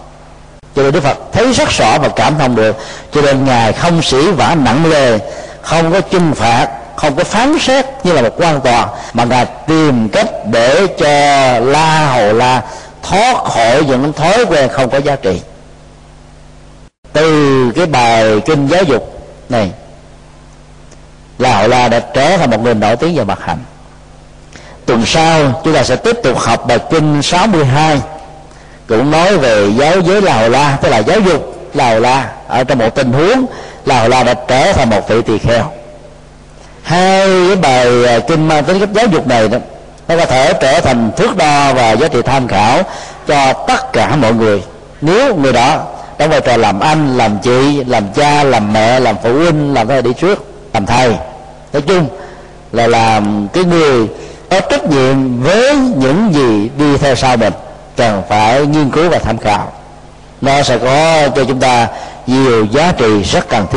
Cho nên Đức Phật thấy rất rõ và cảm thông được, cho nên Ngài không sỉ vả nặng lời, không có trừng phạt, không có phán xét như là một quan tòa, mà Ngài tìm cách để cho La Hầu La thoát khỏi những thói quen không có giá trị. Từ cái bài kinh giáo dục này, La Hầu La đã trở thành một người nổi tiếng về mặt hạnh. Tuần sau chúng ta sẽ tiếp tục học bài kinh 62, cũng nói về giáo giới La Hầu La, tức là giáo dục La Hầu La ở trong một tình huống La Hầu La đã trở thành một vị tỳ kheo. Hai cái bài kinh mang tính cách giáo dục này đó, nó có thể trở thành thước đo và giá trị tham khảo cho tất cả mọi người, nếu người đó đóng vai trò làm anh, làm chị, làm cha, làm mẹ, làm phụ huynh, làm thầy đi trước, làm thầy. Nói chung là làm cái người có trách nhiệm với những gì đi theo sau mình, cần phải nghiên cứu và tham khảo. Nó sẽ có cho chúng ta nhiều giá trị rất cần thiết.